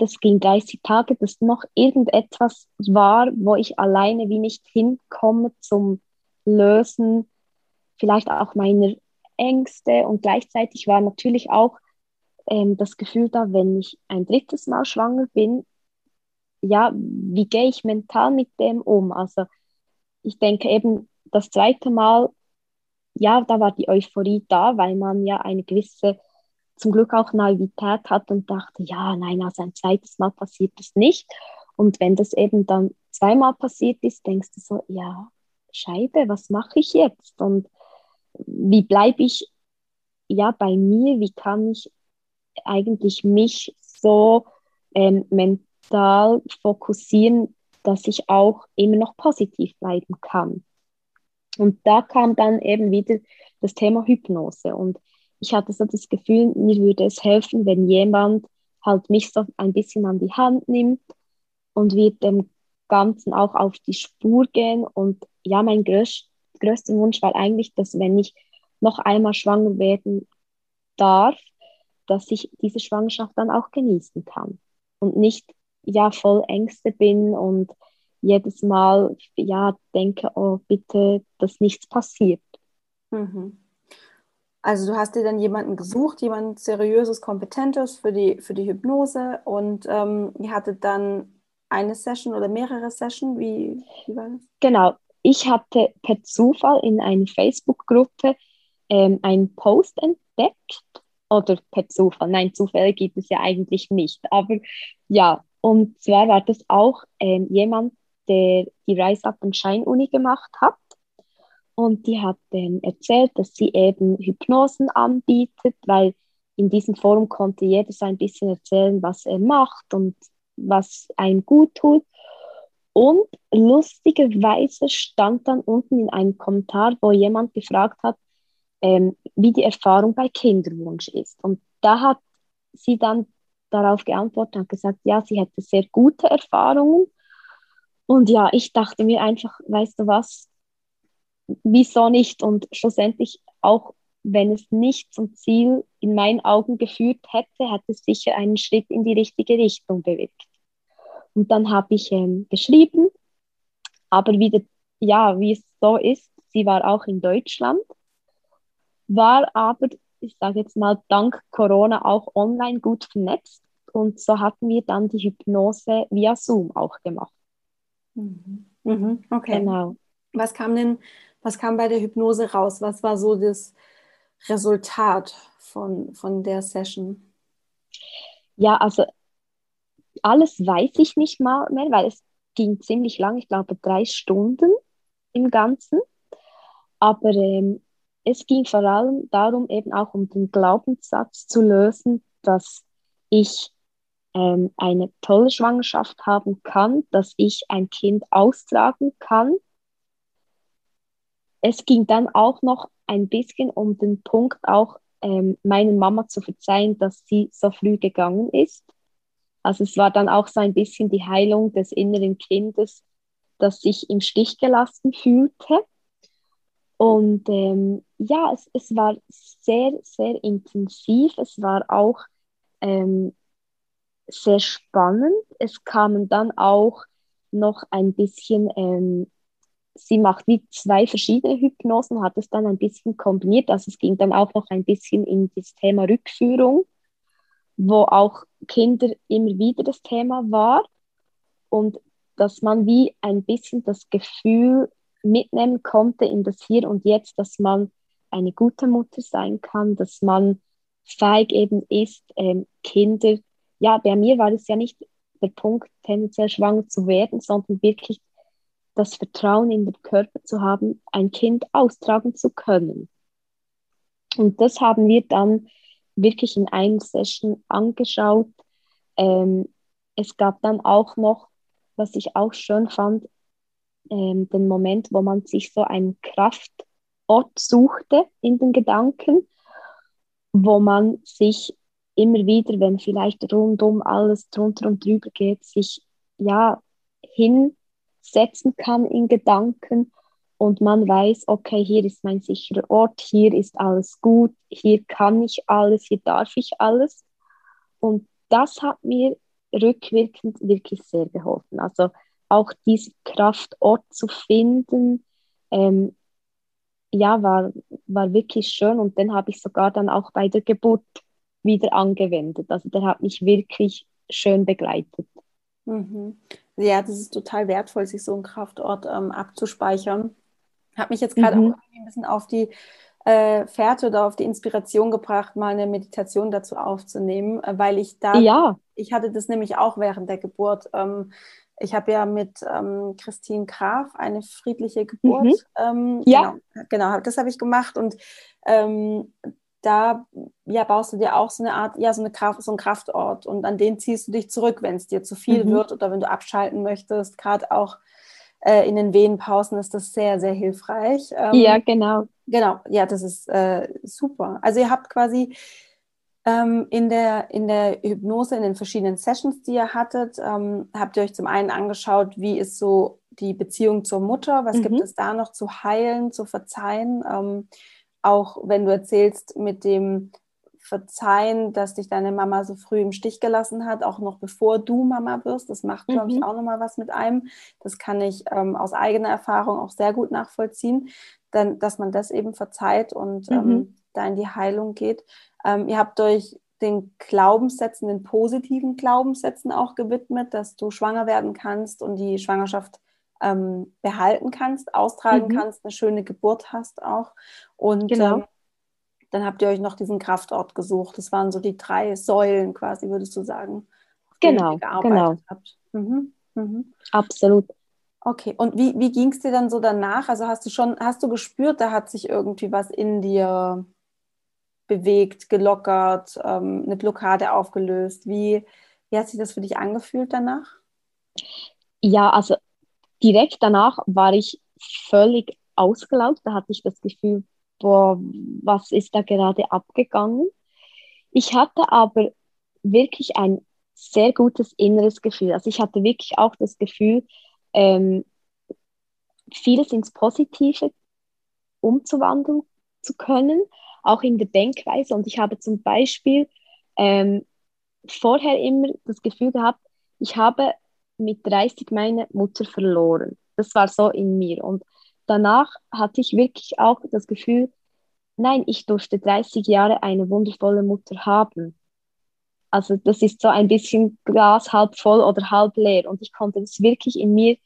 das ging dreißig Tage, dass noch irgendetwas war, wo ich alleine wie nicht hinkomme zum Lösen, vielleicht auch meiner Ängste. Und gleichzeitig war natürlich auch ähm, das Gefühl da, wenn ich ein drittes Mal schwanger bin, ja, wie gehe ich mental mit dem um? Also ich denke eben, das zweite Mal, ja, da war die Euphorie da, weil man ja eine gewisse zum Glück auch Naivität hat und dachte, ja, nein, also ein zweites Mal passiert das nicht. Und wenn das eben dann zweimal passiert ist, denkst du so, ja, Scheibe, was mache ich jetzt? Und wie bleibe ich ja bei mir? Wie kann ich eigentlich mich so ähm, mental fokussieren, dass ich auch immer noch positiv bleiben kann? Und da kam dann eben wieder das Thema Hypnose und ich hatte so das Gefühl, mir würde es helfen, wenn jemand halt mich so ein bisschen an die Hand nimmt und wir dem Ganzen auch auf die Spur gehen. Und ja, mein größ- größter Wunsch war eigentlich, dass wenn ich noch einmal schwanger werden darf, dass ich diese Schwangerschaft dann auch genießen kann und nicht ja voll Ängste bin und jedes Mal ja denke, oh bitte, dass nichts passiert. Mhm. Also du hast dir dann jemanden gesucht, jemand Seriöses, Kompetentes für die, für die Hypnose und ähm, ihr hattet dann eine Session oder mehrere Sessions, wie, wie war das? Genau, ich hatte per Zufall in einer Facebook-Gruppe ähm, einen Post entdeckt, oder per Zufall, nein, Zufälle gibt es ja eigentlich nicht, aber ja, und zwar war das auch ähm, jemand, der die Rise-Up-and-Shine-Uni gemacht hat. Und die hat ähm, erzählt, dass sie eben Hypnosen anbietet, weil in diesem Forum konnte jeder so ein bisschen erzählen, was er macht und was einem gut tut. Und lustigerweise stand dann unten in einem Kommentar, wo jemand gefragt hat, ähm, wie die Erfahrung bei Kinderwunsch ist. Und da hat sie dann darauf geantwortet und hat gesagt, ja, sie hätte sehr gute Erfahrungen. Und ja, ich dachte mir einfach, weißt du was, wieso nicht? Und schlussendlich, auch wenn es nicht zum Ziel in meinen Augen geführt hätte, hätte es sicher einen Schritt in die richtige Richtung bewirkt. Und dann habe ich ähm, geschrieben, aber wieder, ja, wie es so ist, sie war auch in Deutschland, war aber, ich sage jetzt mal, dank Corona auch online gut vernetzt. Und so hatten wir dann die Hypnose via Zoom auch gemacht. Mhm. Mhm. Okay. Genau. Was kam denn, was kam bei der Hypnose raus? Was war so das Resultat von, von der Session? Ja, also alles weiß ich nicht mal mehr, weil es ging ziemlich lang, ich glaube drei Stunden im Ganzen. Aber ähm, es ging vor allem darum, eben auch um den Glaubenssatz zu lösen, dass ich ähm, eine tolle Schwangerschaft haben kann, dass ich ein Kind austragen kann. Es ging dann auch noch ein bisschen um den Punkt, auch ähm, meiner Mama zu verzeihen, dass sie so früh gegangen ist. Also es war dann auch so ein bisschen die Heilung des inneren Kindes, das sich im Stich gelassen fühlte. Und ähm, ja, es, es war sehr, sehr intensiv. Es war auch ähm, sehr spannend. Es kamen dann auch noch ein bisschen... Ähm, Sie macht wie zwei verschiedene Hypnosen, hat es dann ein bisschen kombiniert. Also es ging dann auch noch ein bisschen in das Thema Rückführung, wo auch Kinder immer wieder das Thema war. Und dass man wie ein bisschen das Gefühl mitnehmen konnte in das Hier und Jetzt, dass man eine gute Mutter sein kann, dass man fähig eben ist, ähm, Kinder, ja, bei mir war es ja nicht der Punkt, tendenziell schwanger zu werden, sondern wirklich das Vertrauen in den Körper zu haben, ein Kind austragen zu können. Und das haben wir dann wirklich in einer Session angeschaut. Ähm, es gab dann auch noch, was ich auch schön fand, ähm, den Moment, wo man sich so einen Kraftort suchte in den Gedanken, wo man sich immer wieder, wenn vielleicht rundum alles drunter und drüber geht, sich ja hin setzen kann in Gedanken und man weiß, okay, hier ist mein sicherer Ort, hier ist alles gut, hier kann ich alles, hier darf ich alles. Und das hat mir rückwirkend wirklich sehr geholfen. Also auch diesen Kraftort zu finden, ähm, ja, war, war wirklich schön und den habe ich sogar dann auch bei der Geburt wieder angewendet. Also der hat mich wirklich schön begleitet. Mhm. Ja, das ist total wertvoll, sich so einen Kraftort ähm, abzuspeichern. Hat mich jetzt gerade mhm. auch ein bisschen auf die äh, Fährte oder auf die Inspiration gebracht, mal eine Meditation dazu aufzunehmen, weil ich da, ja. ich hatte das nämlich auch während der Geburt. Ähm, ich habe ja mit ähm, Christine Graf eine friedliche Geburt. Mhm. Ähm, ja. Genau, genau, das habe ich gemacht und ähm, da ja, baust du dir auch so eine Art, ja, so, eine Kraft, so einen Kraftort und an den ziehst du dich zurück, wenn es dir zu viel mhm. wird oder wenn du abschalten möchtest. Gerade auch äh, in den Wehenpausen ist das sehr, sehr hilfreich. Ähm, ja, genau. Genau, ja, das ist äh, super. Also ihr habt quasi ähm, in der, in der Hypnose, in den verschiedenen Sessions, die ihr hattet, ähm, habt ihr euch zum einen angeschaut, wie ist so die Beziehung zur Mutter, was mhm. gibt es da noch zu heilen, zu verzeihen, ähm, auch wenn du erzählst mit dem Verzeihen, dass dich deine Mama so früh im Stich gelassen hat, auch noch bevor du Mama wirst, das macht, mhm. glaube ich, auch nochmal was mit einem. Das kann ich ähm, aus eigener Erfahrung auch sehr gut nachvollziehen, dann, dass man das eben verzeiht und mhm. ähm, da in die Heilung geht. Ähm, ihr habt euch den Glaubenssätzen, den positiven Glaubenssätzen auch gewidmet, dass du schwanger werden kannst und die Schwangerschaft Ähm, behalten kannst, austragen mhm. kannst, eine schöne Geburt hast auch. Und genau. ähm, dann habt ihr euch noch diesen Kraftort gesucht. Das waren so die drei Säulen quasi, würdest du sagen. Genau, genau. Habt. Mhm. Mhm. Absolut. Okay, und wie, wie ging es dir dann so danach? Also hast du schon, hast du gespürt, da hat sich irgendwie was in dir bewegt, gelockert, ähm, eine Blockade aufgelöst? Wie, wie hat sich das für dich angefühlt danach? Ja, also direkt danach war ich völlig ausgelaugt. Da hatte ich das Gefühl, boah, was ist da gerade abgegangen? Ich hatte aber wirklich ein sehr gutes inneres Gefühl. Also ich hatte wirklich auch das Gefühl, ähm, vieles ins Positive umzuwandeln zu können, auch in der Denkweise. Und ich habe zum Beispiel ähm, vorher immer das Gefühl gehabt, ich habe mit dreißig meine Mutter verloren. Das war so in mir. Und danach hatte ich wirklich auch das Gefühl, nein, ich durfte dreißig Jahre eine wundervolle Mutter haben. Also das ist so ein bisschen Glas halb voll oder halb leer. Und ich konnte das wirklich in mir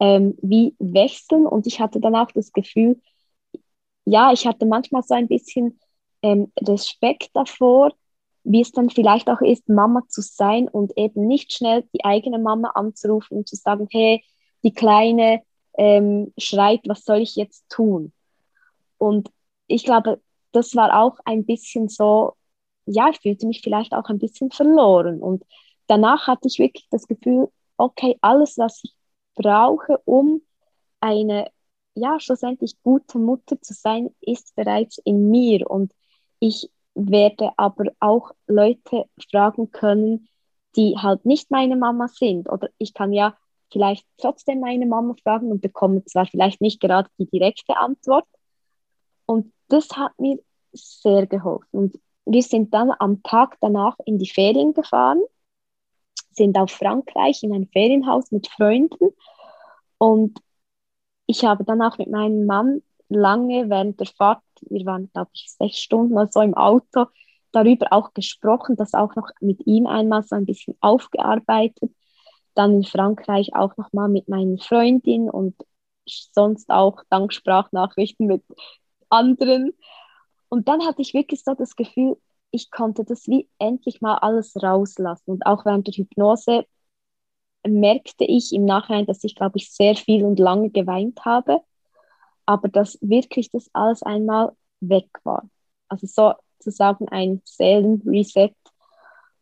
ähm, wie wechseln. Und ich hatte dann auch das Gefühl, ja, ich hatte manchmal so ein bisschen ähm, Respekt davor, wie es dann vielleicht auch ist, Mama zu sein und eben nicht schnell die eigene Mama anzurufen und zu sagen, hey, die Kleine ähm, schreit, was soll ich jetzt tun? Und ich glaube, das war auch ein bisschen so, ja, ich fühlte mich vielleicht auch ein bisschen verloren. Und danach hatte ich wirklich das Gefühl, okay, alles, was ich brauche, um eine, ja, schlussendlich gute Mutter zu sein, ist bereits in mir. Und ich werde aber auch Leute fragen können, die halt nicht meine Mama sind. Oder ich kann ja vielleicht trotzdem meine Mama fragen und bekomme zwar vielleicht nicht gerade die direkte Antwort. Und das hat mir sehr geholfen. Und wir sind dann am Tag danach in die Ferien gefahren, sind auf Frankreich in ein Ferienhaus mit Freunden. Und ich habe dann auch mit meinem Mann lange während der Fahrt, wir waren, glaube ich, sechs Stunden oder so im Auto, darüber auch gesprochen, das auch noch mit ihm einmal so ein bisschen aufgearbeitet. Dann in Frankreich auch nochmal mit meinen Freundinnen und sonst auch dank Sprachnachrichten mit anderen. Und dann hatte ich wirklich so das Gefühl, ich konnte das wie endlich mal alles rauslassen. Und auch während der Hypnose merkte ich im Nachhinein, dass ich, glaube ich, sehr viel und lange geweint habe, aber dass wirklich das alles einmal weg war. Also sozusagen ein Seelenreset.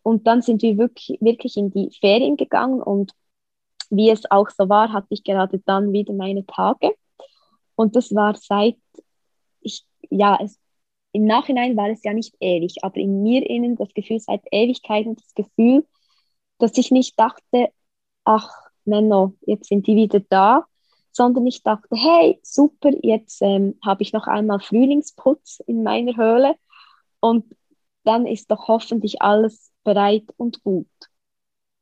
Und dann sind wir wirklich, wirklich in die Ferien gegangen und wie es auch so war, hatte ich gerade dann wieder meine Tage. Und das war seit, ich, ja, es, im Nachhinein war es ja nicht ewig, aber in mir innen das Gefühl seit Ewigkeiten, das Gefühl, dass ich nicht dachte, ach, Menno, jetzt sind die wieder da, sondern ich dachte, hey, super, jetzt ähm, habe ich noch einmal Frühlingsputz in meiner Höhle und dann ist doch hoffentlich alles bereit und gut.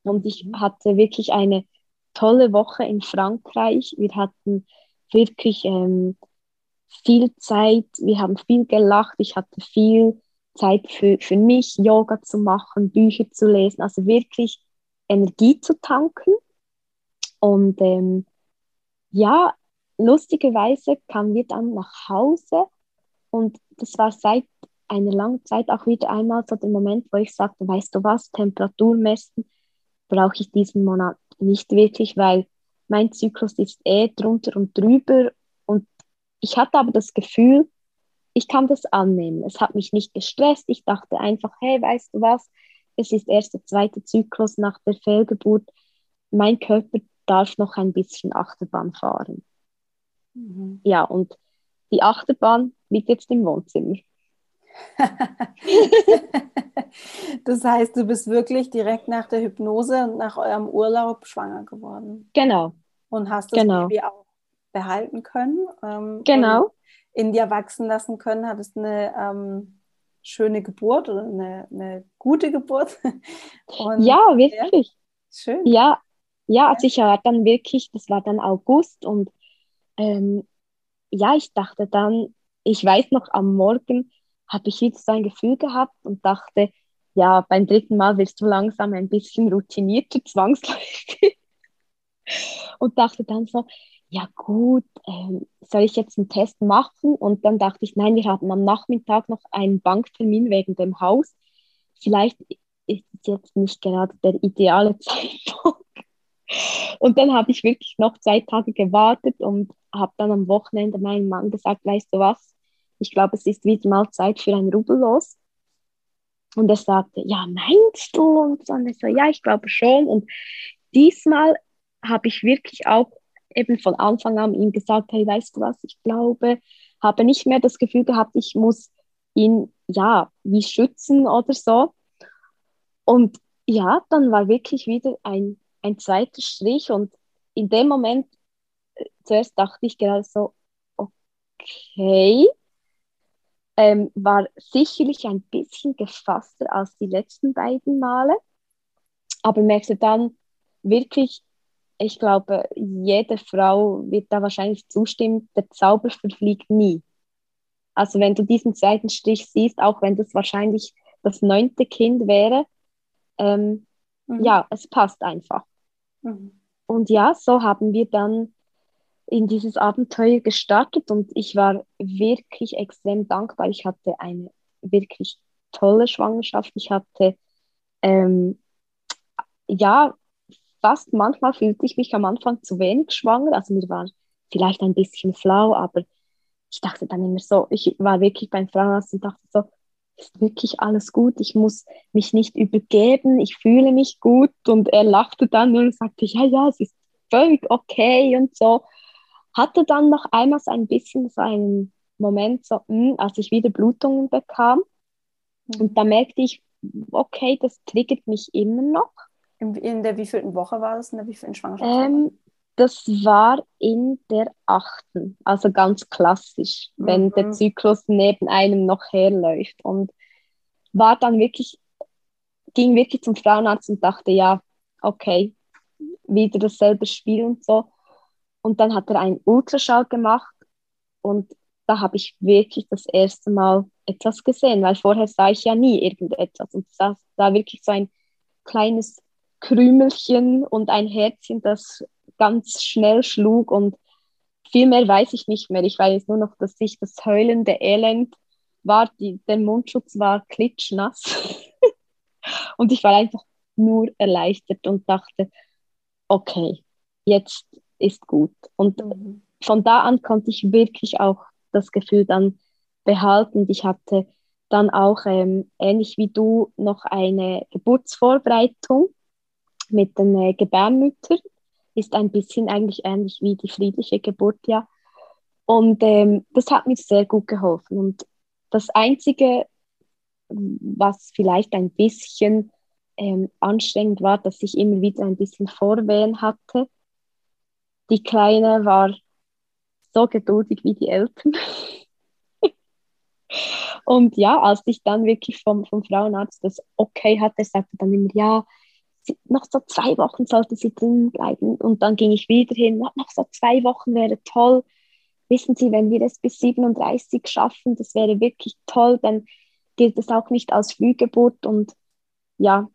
Und ich hatte wirklich eine tolle Woche in Frankreich. Wir hatten wirklich ähm, viel Zeit, wir haben viel gelacht, ich hatte viel Zeit für, für mich, Yoga zu machen, Bücher zu lesen, also wirklich Energie zu tanken. Und ähm, ja, lustigerweise kamen wir dann nach Hause und das war seit einer langen Zeit auch wieder einmal so der Moment, wo ich sagte, weißt du was, Temperatur messen brauche ich diesen Monat nicht wirklich, weil mein Zyklus ist eh drunter und drüber. Und ich hatte aber das Gefühl, ich kann das annehmen. Es hat mich nicht gestresst. Ich dachte einfach, hey, weißt du was, es ist erst der zweite Zyklus nach der Fehlgeburt. Mein Körper darf noch ein bisschen Achterbahn fahren. Mhm. Ja, und die Achterbahn liegt jetzt im Wohnzimmer. Das heißt, du bist wirklich direkt nach der Hypnose und nach eurem Urlaub schwanger geworden. Genau. Und hast das genau. Baby auch behalten können. Ähm, genau. Und in dir wachsen lassen können, hattest eine... Ähm, schöne Geburt oder eine, eine gute Geburt. Und ja, wirklich. Ja, schön. Ja, ja, also ich war dann wirklich, das war dann August und ähm, ja, ich dachte dann, ich weiß noch, am Morgen habe ich wieder so ein Gefühl gehabt und dachte, ja, beim dritten Mal wirst du langsam ein bisschen routinierter, zwangsläufig. Und dachte dann so, ja gut, ähm, soll ich jetzt einen Test machen? Und dann dachte ich, nein, wir hatten am Nachmittag noch einen Banktermin wegen dem Haus. Vielleicht ist es jetzt nicht gerade der ideale Zeitpunkt. Und dann habe ich wirklich noch zwei Tage gewartet und habe dann am Wochenende meinem Mann gesagt, weißt du was, ich glaube, es ist wieder mal Zeit für ein Rubbellos. Und er sagte, ja, meinst du? Und so, und ich so, ja, ich glaube schon. Und diesmal habe ich wirklich auch eben von Anfang an ihm gesagt, hey, weißt du was, ich glaube, habe nicht mehr das Gefühl gehabt, ich muss ihn, ja, wie schützen oder so. Und ja, dann war wirklich wieder ein, ein zweiter Strich. Und in dem Moment, äh, zuerst dachte ich gerade so, okay, ähm, war sicherlich ein bisschen gefasster als die letzten beiden Male. Aber merkte dann wirklich, ich glaube, jede Frau wird da wahrscheinlich zustimmen, der Zauber verfliegt nie. Also wenn du diesen zweiten Strich siehst, auch wenn das wahrscheinlich das neunte Kind wäre, ähm, mhm. ja, es passt einfach. Mhm. Und ja, so haben wir dann in dieses Abenteuer gestartet und ich war wirklich extrem dankbar. Ich hatte eine wirklich tolle Schwangerschaft. Ich hatte, ähm, ja, fast manchmal fühlte ich mich am Anfang zu wenig schwanger. Also mir war vielleicht ein bisschen flau, aber ich dachte dann immer so, ich war wirklich beim Frauenarzt und dachte so, ist wirklich alles gut, ich muss mich nicht übergeben, ich fühle mich gut. Und er lachte dann nur und sagte, ja, ja, es ist völlig okay und so. Hatte dann noch einmal so ein bisschen so einen Moment, so, mh, als ich wieder Blutungen bekam. Und da merkte ich, okay, das triggert mich immer noch. In, in der wievielten Woche war das? In der wievielten Schwangerschaft? Ähm, das war in der achten, also ganz klassisch, mhm. wenn der Zyklus neben einem noch herläuft. Und war dann wirklich, ging wirklich zum Frauenarzt und dachte, ja, okay, wieder dasselbe Spiel und so. Und dann hat er einen Ultraschall gemacht und da habe ich wirklich das erste Mal etwas gesehen, weil vorher sah ich ja nie irgendetwas. Und da sah wirklich so ein kleines Krümelchen und ein Herzchen, das ganz schnell schlug, und viel mehr weiß ich nicht mehr. Ich weiß nur noch, dass ich das heulende Elend war, die, der Mundschutz war klitschnass und ich war einfach nur erleichtert und dachte, okay, jetzt ist gut. Und mhm. von da an konnte ich wirklich auch das Gefühl dann behalten. Ich hatte dann auch, ähm, ähnlich wie du, noch eine Geburtsvorbereitung mit den äh, Gebärmüttern. Ist ein bisschen eigentlich ähnlich wie die friedliche Geburt, ja. Und ähm, das hat mir sehr gut geholfen. Und das Einzige, was vielleicht ein bisschen ähm, anstrengend war, dass ich immer wieder ein bisschen Vorwehen hatte. Die Kleine war so geduldig wie die Eltern. Und ja, als ich dann wirklich vom, vom Frauenarzt das okay hatte, sagte dann immer, ja, noch so zwei Wochen sollte sie drin bleiben. Und dann ging ich wieder hin, noch so zwei Wochen wäre toll. Wissen Sie, wenn wir das bis siebenunddreißig schaffen, das wäre wirklich toll, dann gilt es auch nicht als Frühgeburt. Und ja,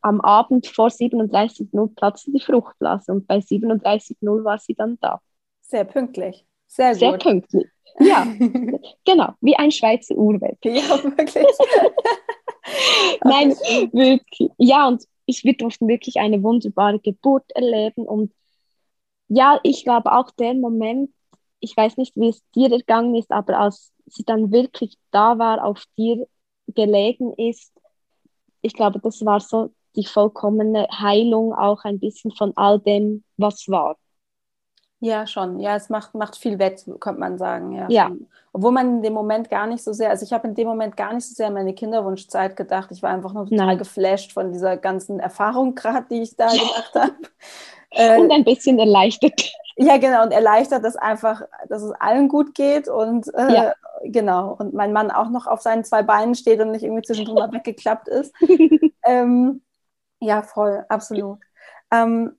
am Abend vor siebenunddreißig Uhr platzte die Fruchtblase und bei siebenunddreißig Uhr war sie dann da. Sehr pünktlich. Sehr gut. Sehr pünktlich, ja. Genau, wie ein Schweizer Uhrwerk. Ja, wirklich. Nein, wirklich. Ja, und Ich, wir durften wirklich eine wunderbare Geburt erleben. Und ja, ich glaube auch der Moment, ich weiß nicht, wie es dir ergangen ist, aber als sie dann wirklich da war, auf dir gelegen ist, ich glaube, das war so die vollkommene Heilung auch ein bisschen von all dem, was war. Ja, schon. Ja, es macht, macht viel wett, könnte man sagen. Ja, ja. Obwohl man in dem Moment gar nicht so sehr, also ich habe in dem Moment gar nicht so sehr an meine Kinderwunschzeit gedacht. Ich war einfach nur total Nein. geflasht von dieser ganzen Erfahrung gerade, die ich da gemacht habe. Äh, und ein bisschen erleichtert. Ja, genau. Und erleichtert, dass einfach, dass es allen gut geht. Und äh, ja. genau. Und mein Mann auch noch auf seinen zwei Beinen steht und nicht irgendwie zwischendrin mal weggeklappt ist. ähm, ja, voll. Absolut. Ähm,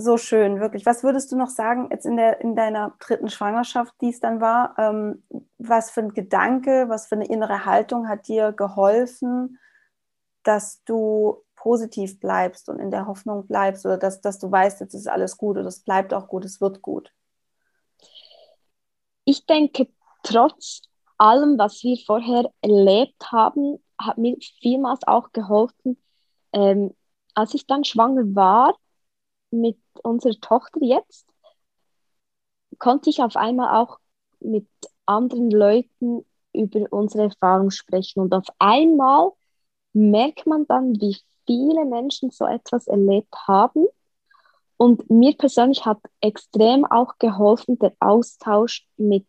So schön, wirklich. Was würdest du noch sagen, jetzt in, der, in deiner dritten Schwangerschaft, die es dann war, ähm, was für ein Gedanke, was für eine innere Haltung hat dir geholfen, dass du positiv bleibst und in der Hoffnung bleibst oder dass, dass du weißt, jetzt ist alles gut oder es bleibt auch gut, es wird gut? Ich denke, trotz allem, was wir vorher erlebt haben, hat mir vielmals auch geholfen, ähm, als ich dann schwanger war, mit unserer Tochter jetzt, konnte ich auf einmal auch mit anderen Leuten über unsere Erfahrung sprechen. Und auf einmal merkt man dann, wie viele Menschen so etwas erlebt haben. Und mir persönlich hat extrem auch geholfen, der Austausch mit,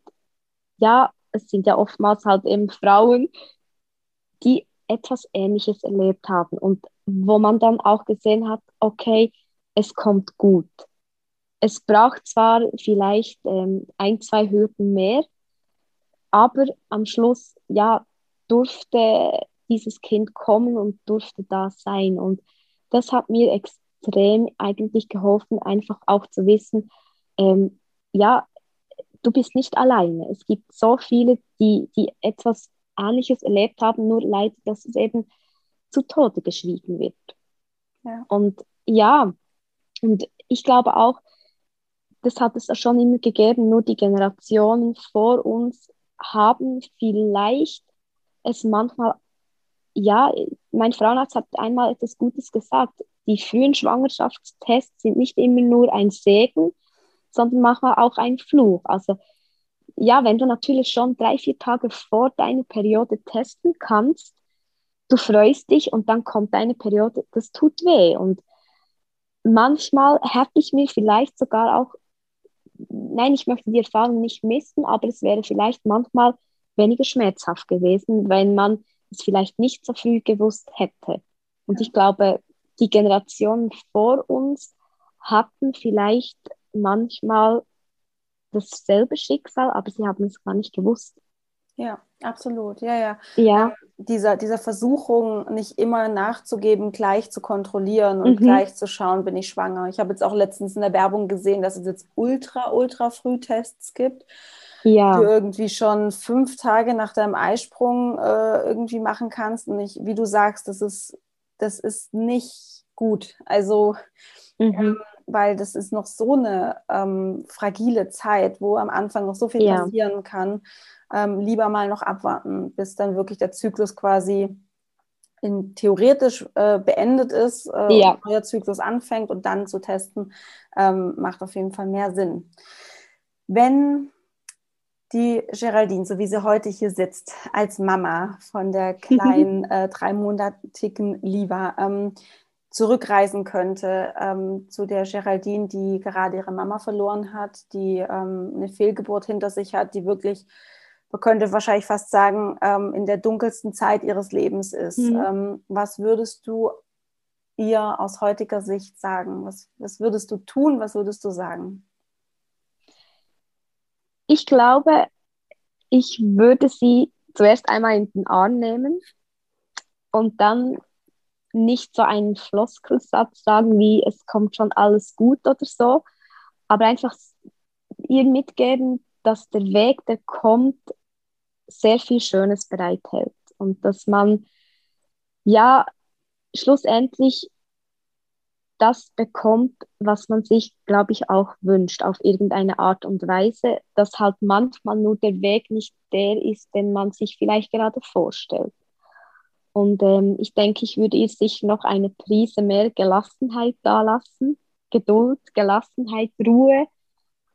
ja, es sind ja oftmals halt eben Frauen, die etwas Ähnliches erlebt haben. Und wo man dann auch gesehen hat, okay, es kommt gut. Es braucht zwar vielleicht ähm, ein, zwei Hürden mehr, aber am Schluss, ja, durfte dieses Kind kommen und durfte da sein. Und das hat mir extrem eigentlich geholfen, einfach auch zu wissen, ähm, ja, du bist nicht alleine. Es gibt so viele, die, die etwas Ähnliches erlebt haben, nur leider, dass es eben zu Tode geschwiegen wird. Ja. Und ja, und ich glaube auch, das hat es schon immer gegeben, nur die Generationen vor uns haben vielleicht es manchmal, ja, mein Frauenarzt hat einmal etwas Gutes gesagt, die frühen Schwangerschaftstests sind nicht immer nur ein Segen, sondern manchmal auch ein Fluch. Also ja, wenn du natürlich schon drei, vier Tage vor deiner Periode testen kannst, du freust dich und dann kommt deine Periode, das tut weh. Und manchmal hätte ich mir vielleicht sogar auch, nein, ich möchte die Erfahrung nicht missen, aber es wäre vielleicht manchmal weniger schmerzhaft gewesen, wenn man es vielleicht nicht so früh gewusst hätte. Und ich glaube, die Generationen vor uns hatten vielleicht manchmal dasselbe Schicksal, aber sie haben es gar nicht gewusst. Ja, absolut. Ja, ja. ja. Ähm, dieser, dieser Versuchung, nicht immer nachzugeben, gleich zu kontrollieren und mhm. gleich zu schauen, bin ich schwanger. Ich habe jetzt auch letztens in der Werbung gesehen, dass es jetzt ultra, ultra Frühtests gibt, ja. die du irgendwie schon fünf Tage nach deinem Eisprung äh, irgendwie machen kannst. Und ich, wie du sagst, das ist, das ist nicht gut. Also, mhm. ähm, weil das ist noch so eine ähm, fragile Zeit, wo am Anfang noch so viel ja. passieren kann. Ähm, lieber mal noch abwarten, bis dann wirklich der Zyklus quasi in, theoretisch äh, beendet ist, äh, ja. und neuer Zyklus anfängt und dann zu testen, ähm, macht auf jeden Fall mehr Sinn. Wenn die Géraldine, so wie sie heute hier sitzt, als Mama von der kleinen äh, dreimonatigen Liva, ähm, zurückreisen könnte ähm, zu der Géraldine, die gerade ihre Mama verloren hat, die ähm, eine Fehlgeburt hinter sich hat, die wirklich, man könnte wahrscheinlich fast sagen, ähm, in der dunkelsten Zeit ihres Lebens ist. Mhm. Ähm, was würdest du ihr aus heutiger Sicht sagen? Was, was würdest du tun? Was würdest du sagen? Ich glaube, ich würde sie zuerst einmal in den Arm nehmen und dann nicht so einen Floskelsatz sagen wie, es kommt schon alles gut oder so, aber einfach ihr mitgeben, dass der Weg, der kommt, sehr viel Schönes bereithält und dass man ja schlussendlich das bekommt, was man sich, glaube ich, auch wünscht, auf irgendeine Art und Weise, dass halt manchmal nur der Weg nicht der ist, den man sich vielleicht gerade vorstellt. Und ähm, ich denke, ich würde ihr sich noch eine Prise mehr Gelassenheit da lassen, Geduld, Gelassenheit, Ruhe.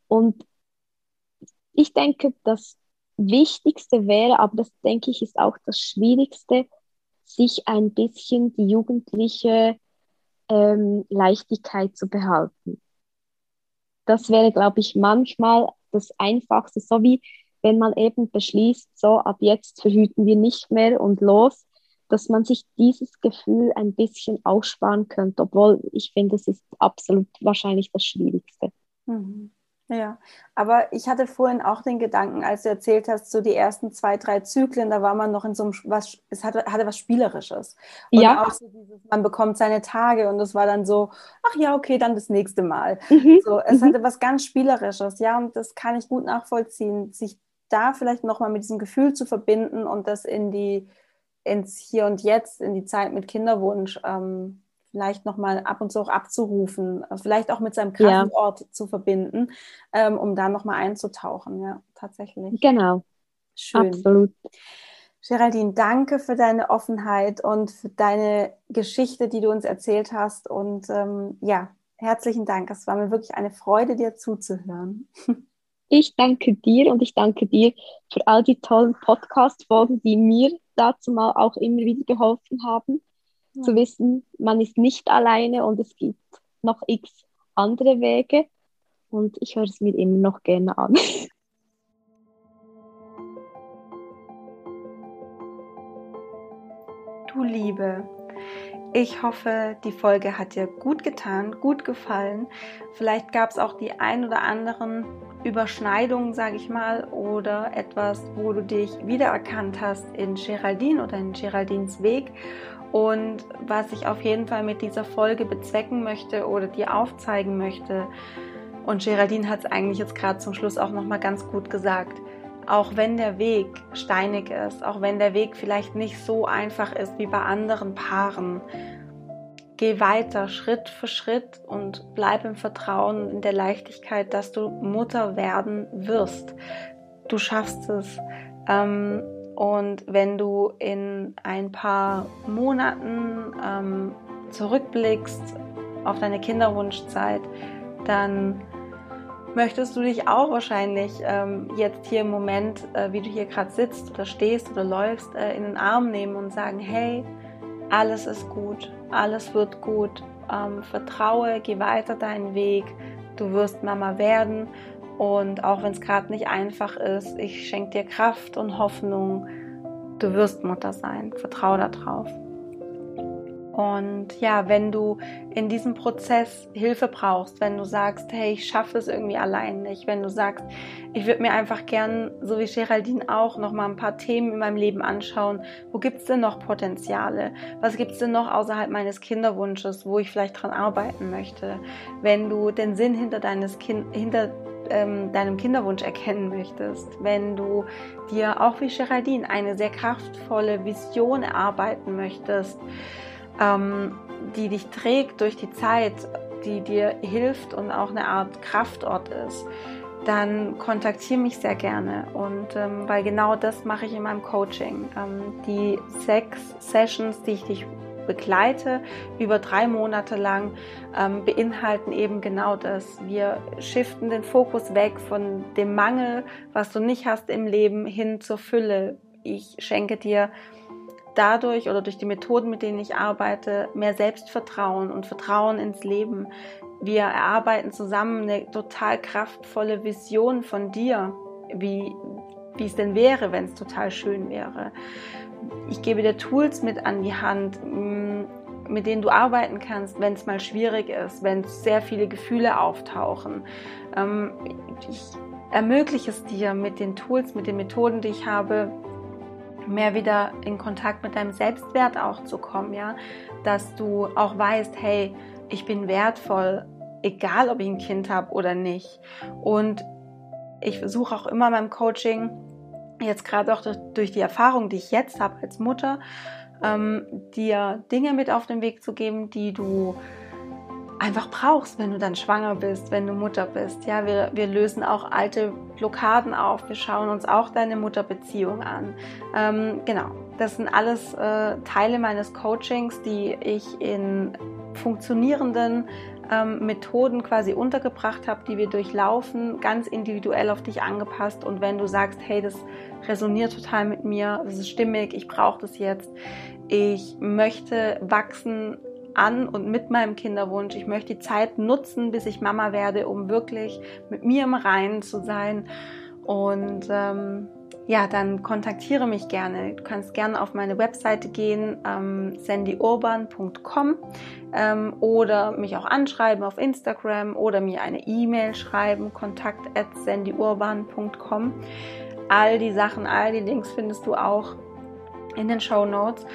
Und ich denke, das Wichtigste wäre, aber das, denke ich, ist auch das Schwierigste, sich ein bisschen die jugendliche ähm, Leichtigkeit zu behalten. Das wäre, glaube ich, manchmal das Einfachste, so wie wenn man eben beschließt, so ab jetzt verhüten wir nicht mehr und los, dass man sich dieses Gefühl ein bisschen aussparen könnte, obwohl ich finde, das ist absolut wahrscheinlich das Schwierigste. Mhm. Ja, aber ich hatte vorhin auch den Gedanken, als du erzählt hast, so die ersten zwei, drei Zyklen, da war man noch in so einem, was, es hatte, hatte was Spielerisches. Und ja. auch so dieses, man bekommt seine Tage und es war dann so, ach ja, okay, dann das nächste Mal. Mhm. So, es mhm. hatte was ganz Spielerisches, ja, und das kann ich gut nachvollziehen, sich da vielleicht nochmal mit diesem Gefühl zu verbinden und das in die, ins Hier und Jetzt, in die Zeit mit Kinderwunsch, ähm, vielleicht nochmal ab und zu auch abzurufen, vielleicht auch mit seinem Kraftort ja. zu verbinden, ähm, um da nochmal einzutauchen, ja, tatsächlich. Genau, schön. Absolut. Géraldine, danke für deine Offenheit und für deine Geschichte, die du uns erzählt hast und ähm, ja, herzlichen Dank, es war mir wirklich eine Freude, dir zuzuhören. Ich danke dir und ich danke dir für all die tollen Podcast-Folgen, die mir dazu mal auch immer wieder geholfen haben, ja. zu wissen, man ist nicht alleine und es gibt noch x andere Wege und ich höre es mir immer noch gerne an. Du Liebe, Ich hoffe, die Folge hat dir gut getan, gut gefallen. Vielleicht gab es auch die ein oder anderen Überschneidungen, sage ich mal, oder etwas, wo du dich wiedererkannt hast in Géraldine oder in Géraldines Weg. Und was ich auf jeden Fall mit dieser Folge bezwecken möchte oder dir aufzeigen möchte, und Géraldine hat es eigentlich jetzt gerade zum Schluss auch nochmal ganz gut gesagt, auch wenn der Weg steinig ist, auch wenn der Weg vielleicht nicht so einfach ist wie bei anderen Paaren, geh weiter, Schritt für Schritt, und bleib im Vertrauen, in der Leichtigkeit, dass du Mutter werden wirst. Du schaffst es. Und wenn du in ein paar Monaten zurückblickst auf deine Kinderwunschzeit, dann möchtest du dich auch wahrscheinlich ähm, jetzt hier im Moment, äh, wie du hier gerade sitzt oder stehst oder läufst, äh, in den Arm nehmen und sagen, hey, alles ist gut, alles wird gut, ähm, vertraue, geh weiter deinen Weg, du wirst Mama werden, und auch wenn es gerade nicht einfach ist, ich schenke dir Kraft und Hoffnung, du wirst Mutter sein, vertraue da drauf. Und ja, wenn du in diesem Prozess Hilfe brauchst, wenn du sagst, hey, ich schaffe es irgendwie allein nicht, wenn du sagst, ich würde mir einfach gern, so wie Géraldine auch, nochmal ein paar Themen in meinem Leben anschauen, wo gibt es denn noch Potenziale, was gibt es denn noch außerhalb meines Kinderwunsches, wo ich vielleicht dran arbeiten möchte, wenn du den Sinn hinter deines Kind, hinter deinem Kinderwunsch erkennen möchtest, wenn du dir auch wie Géraldine eine sehr kraftvolle Vision erarbeiten möchtest, die dich trägt durch die Zeit, die dir hilft und auch eine Art Kraftort ist, dann kontaktiere mich sehr gerne. Und ähm, weil genau das mache ich in meinem Coaching. Ähm, die sechs Sessions, die ich dich begleite, über drei Monate lang, ähm, beinhalten eben genau das. Wir shiften den Fokus weg von dem Mangel, was du nicht hast im Leben, hin zur Fülle. Ich schenke dir dadurch oder durch die Methoden, mit denen ich arbeite, mehr Selbstvertrauen und Vertrauen ins Leben. Wir erarbeiten zusammen eine total kraftvolle Vision von dir, wie, wie es denn wäre, wenn es total schön wäre. Ich gebe dir Tools mit an die Hand, mit denen du arbeiten kannst, wenn es mal schwierig ist, wenn sehr viele Gefühle auftauchen. Ich ermögliche es dir mit den Tools, mit den Methoden, die ich habe, mehr wieder in Kontakt mit deinem Selbstwert auch zu kommen, ja, dass du auch weißt, hey, ich bin wertvoll, egal ob ich ein Kind habe oder nicht. Und ich versuche auch immer beim Coaching, jetzt gerade auch durch, durch die Erfahrung, die ich jetzt habe als Mutter, ähm, dir Dinge mit auf den Weg zu geben, die du einfach brauchst, wenn du dann schwanger bist, wenn du Mutter bist. Ja, wir, wir lösen auch alte Blockaden auf, wir schauen uns auch deine Mutterbeziehung an. Ähm, genau, das sind alles äh, Teile meines Coachings, die ich in funktionierenden ähm, Methoden quasi untergebracht habe, die wir durchlaufen, ganz individuell auf dich angepasst. Und wenn du sagst, hey, das resoniert total mit mir, das ist stimmig, ich brauche das jetzt, ich möchte wachsen an und mit meinem Kinderwunsch. Ich möchte die Zeit nutzen, bis ich Mama werde, um wirklich mit mir im Reinen zu sein. Und ähm, ja, dann kontaktiere mich gerne. Du kannst gerne auf meine Webseite gehen, ähm, sandy urban punkt com, ähm, oder mich auch anschreiben auf Instagram oder mir eine E-Mail schreiben, kontakt at sandyurban punkt com. All die Sachen, all die Links findest du auch in den Shownotes.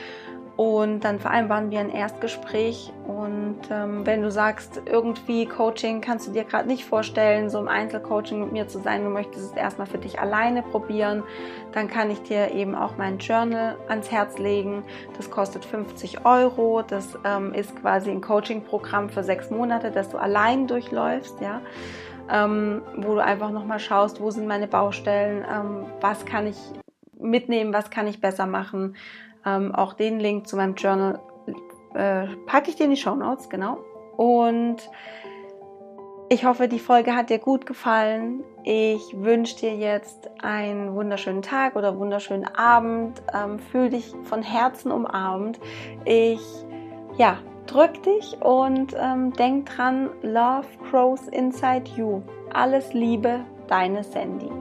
Und dann vereinbaren wir ein Erstgespräch. Und ähm, wenn du sagst, irgendwie Coaching kannst du dir gerade nicht vorstellen, so im Einzelcoaching mit mir zu sein, du möchtest es erstmal für dich alleine probieren, dann kann ich dir eben auch mein Journal ans Herz legen. Das kostet fünfzig Euro. Das ähm, ist quasi ein Coaching-Programm für sechs Monate, das du allein durchläufst, ja? ähm, wo du einfach nochmal schaust, wo sind meine Baustellen, ähm, was kann ich mitnehmen, was kann ich besser machen. Ähm, auch den Link zu meinem Journal äh, packe ich dir in die Shownotes, genau. Und ich hoffe, die Folge hat dir gut gefallen. Ich wünsche dir jetzt einen wunderschönen Tag oder wunderschönen Abend. Ähm, fühl dich von Herzen umarmt. Ich, ja, drück dich und ähm, denk dran, Love grows inside you. Alles Liebe, deine Sandy.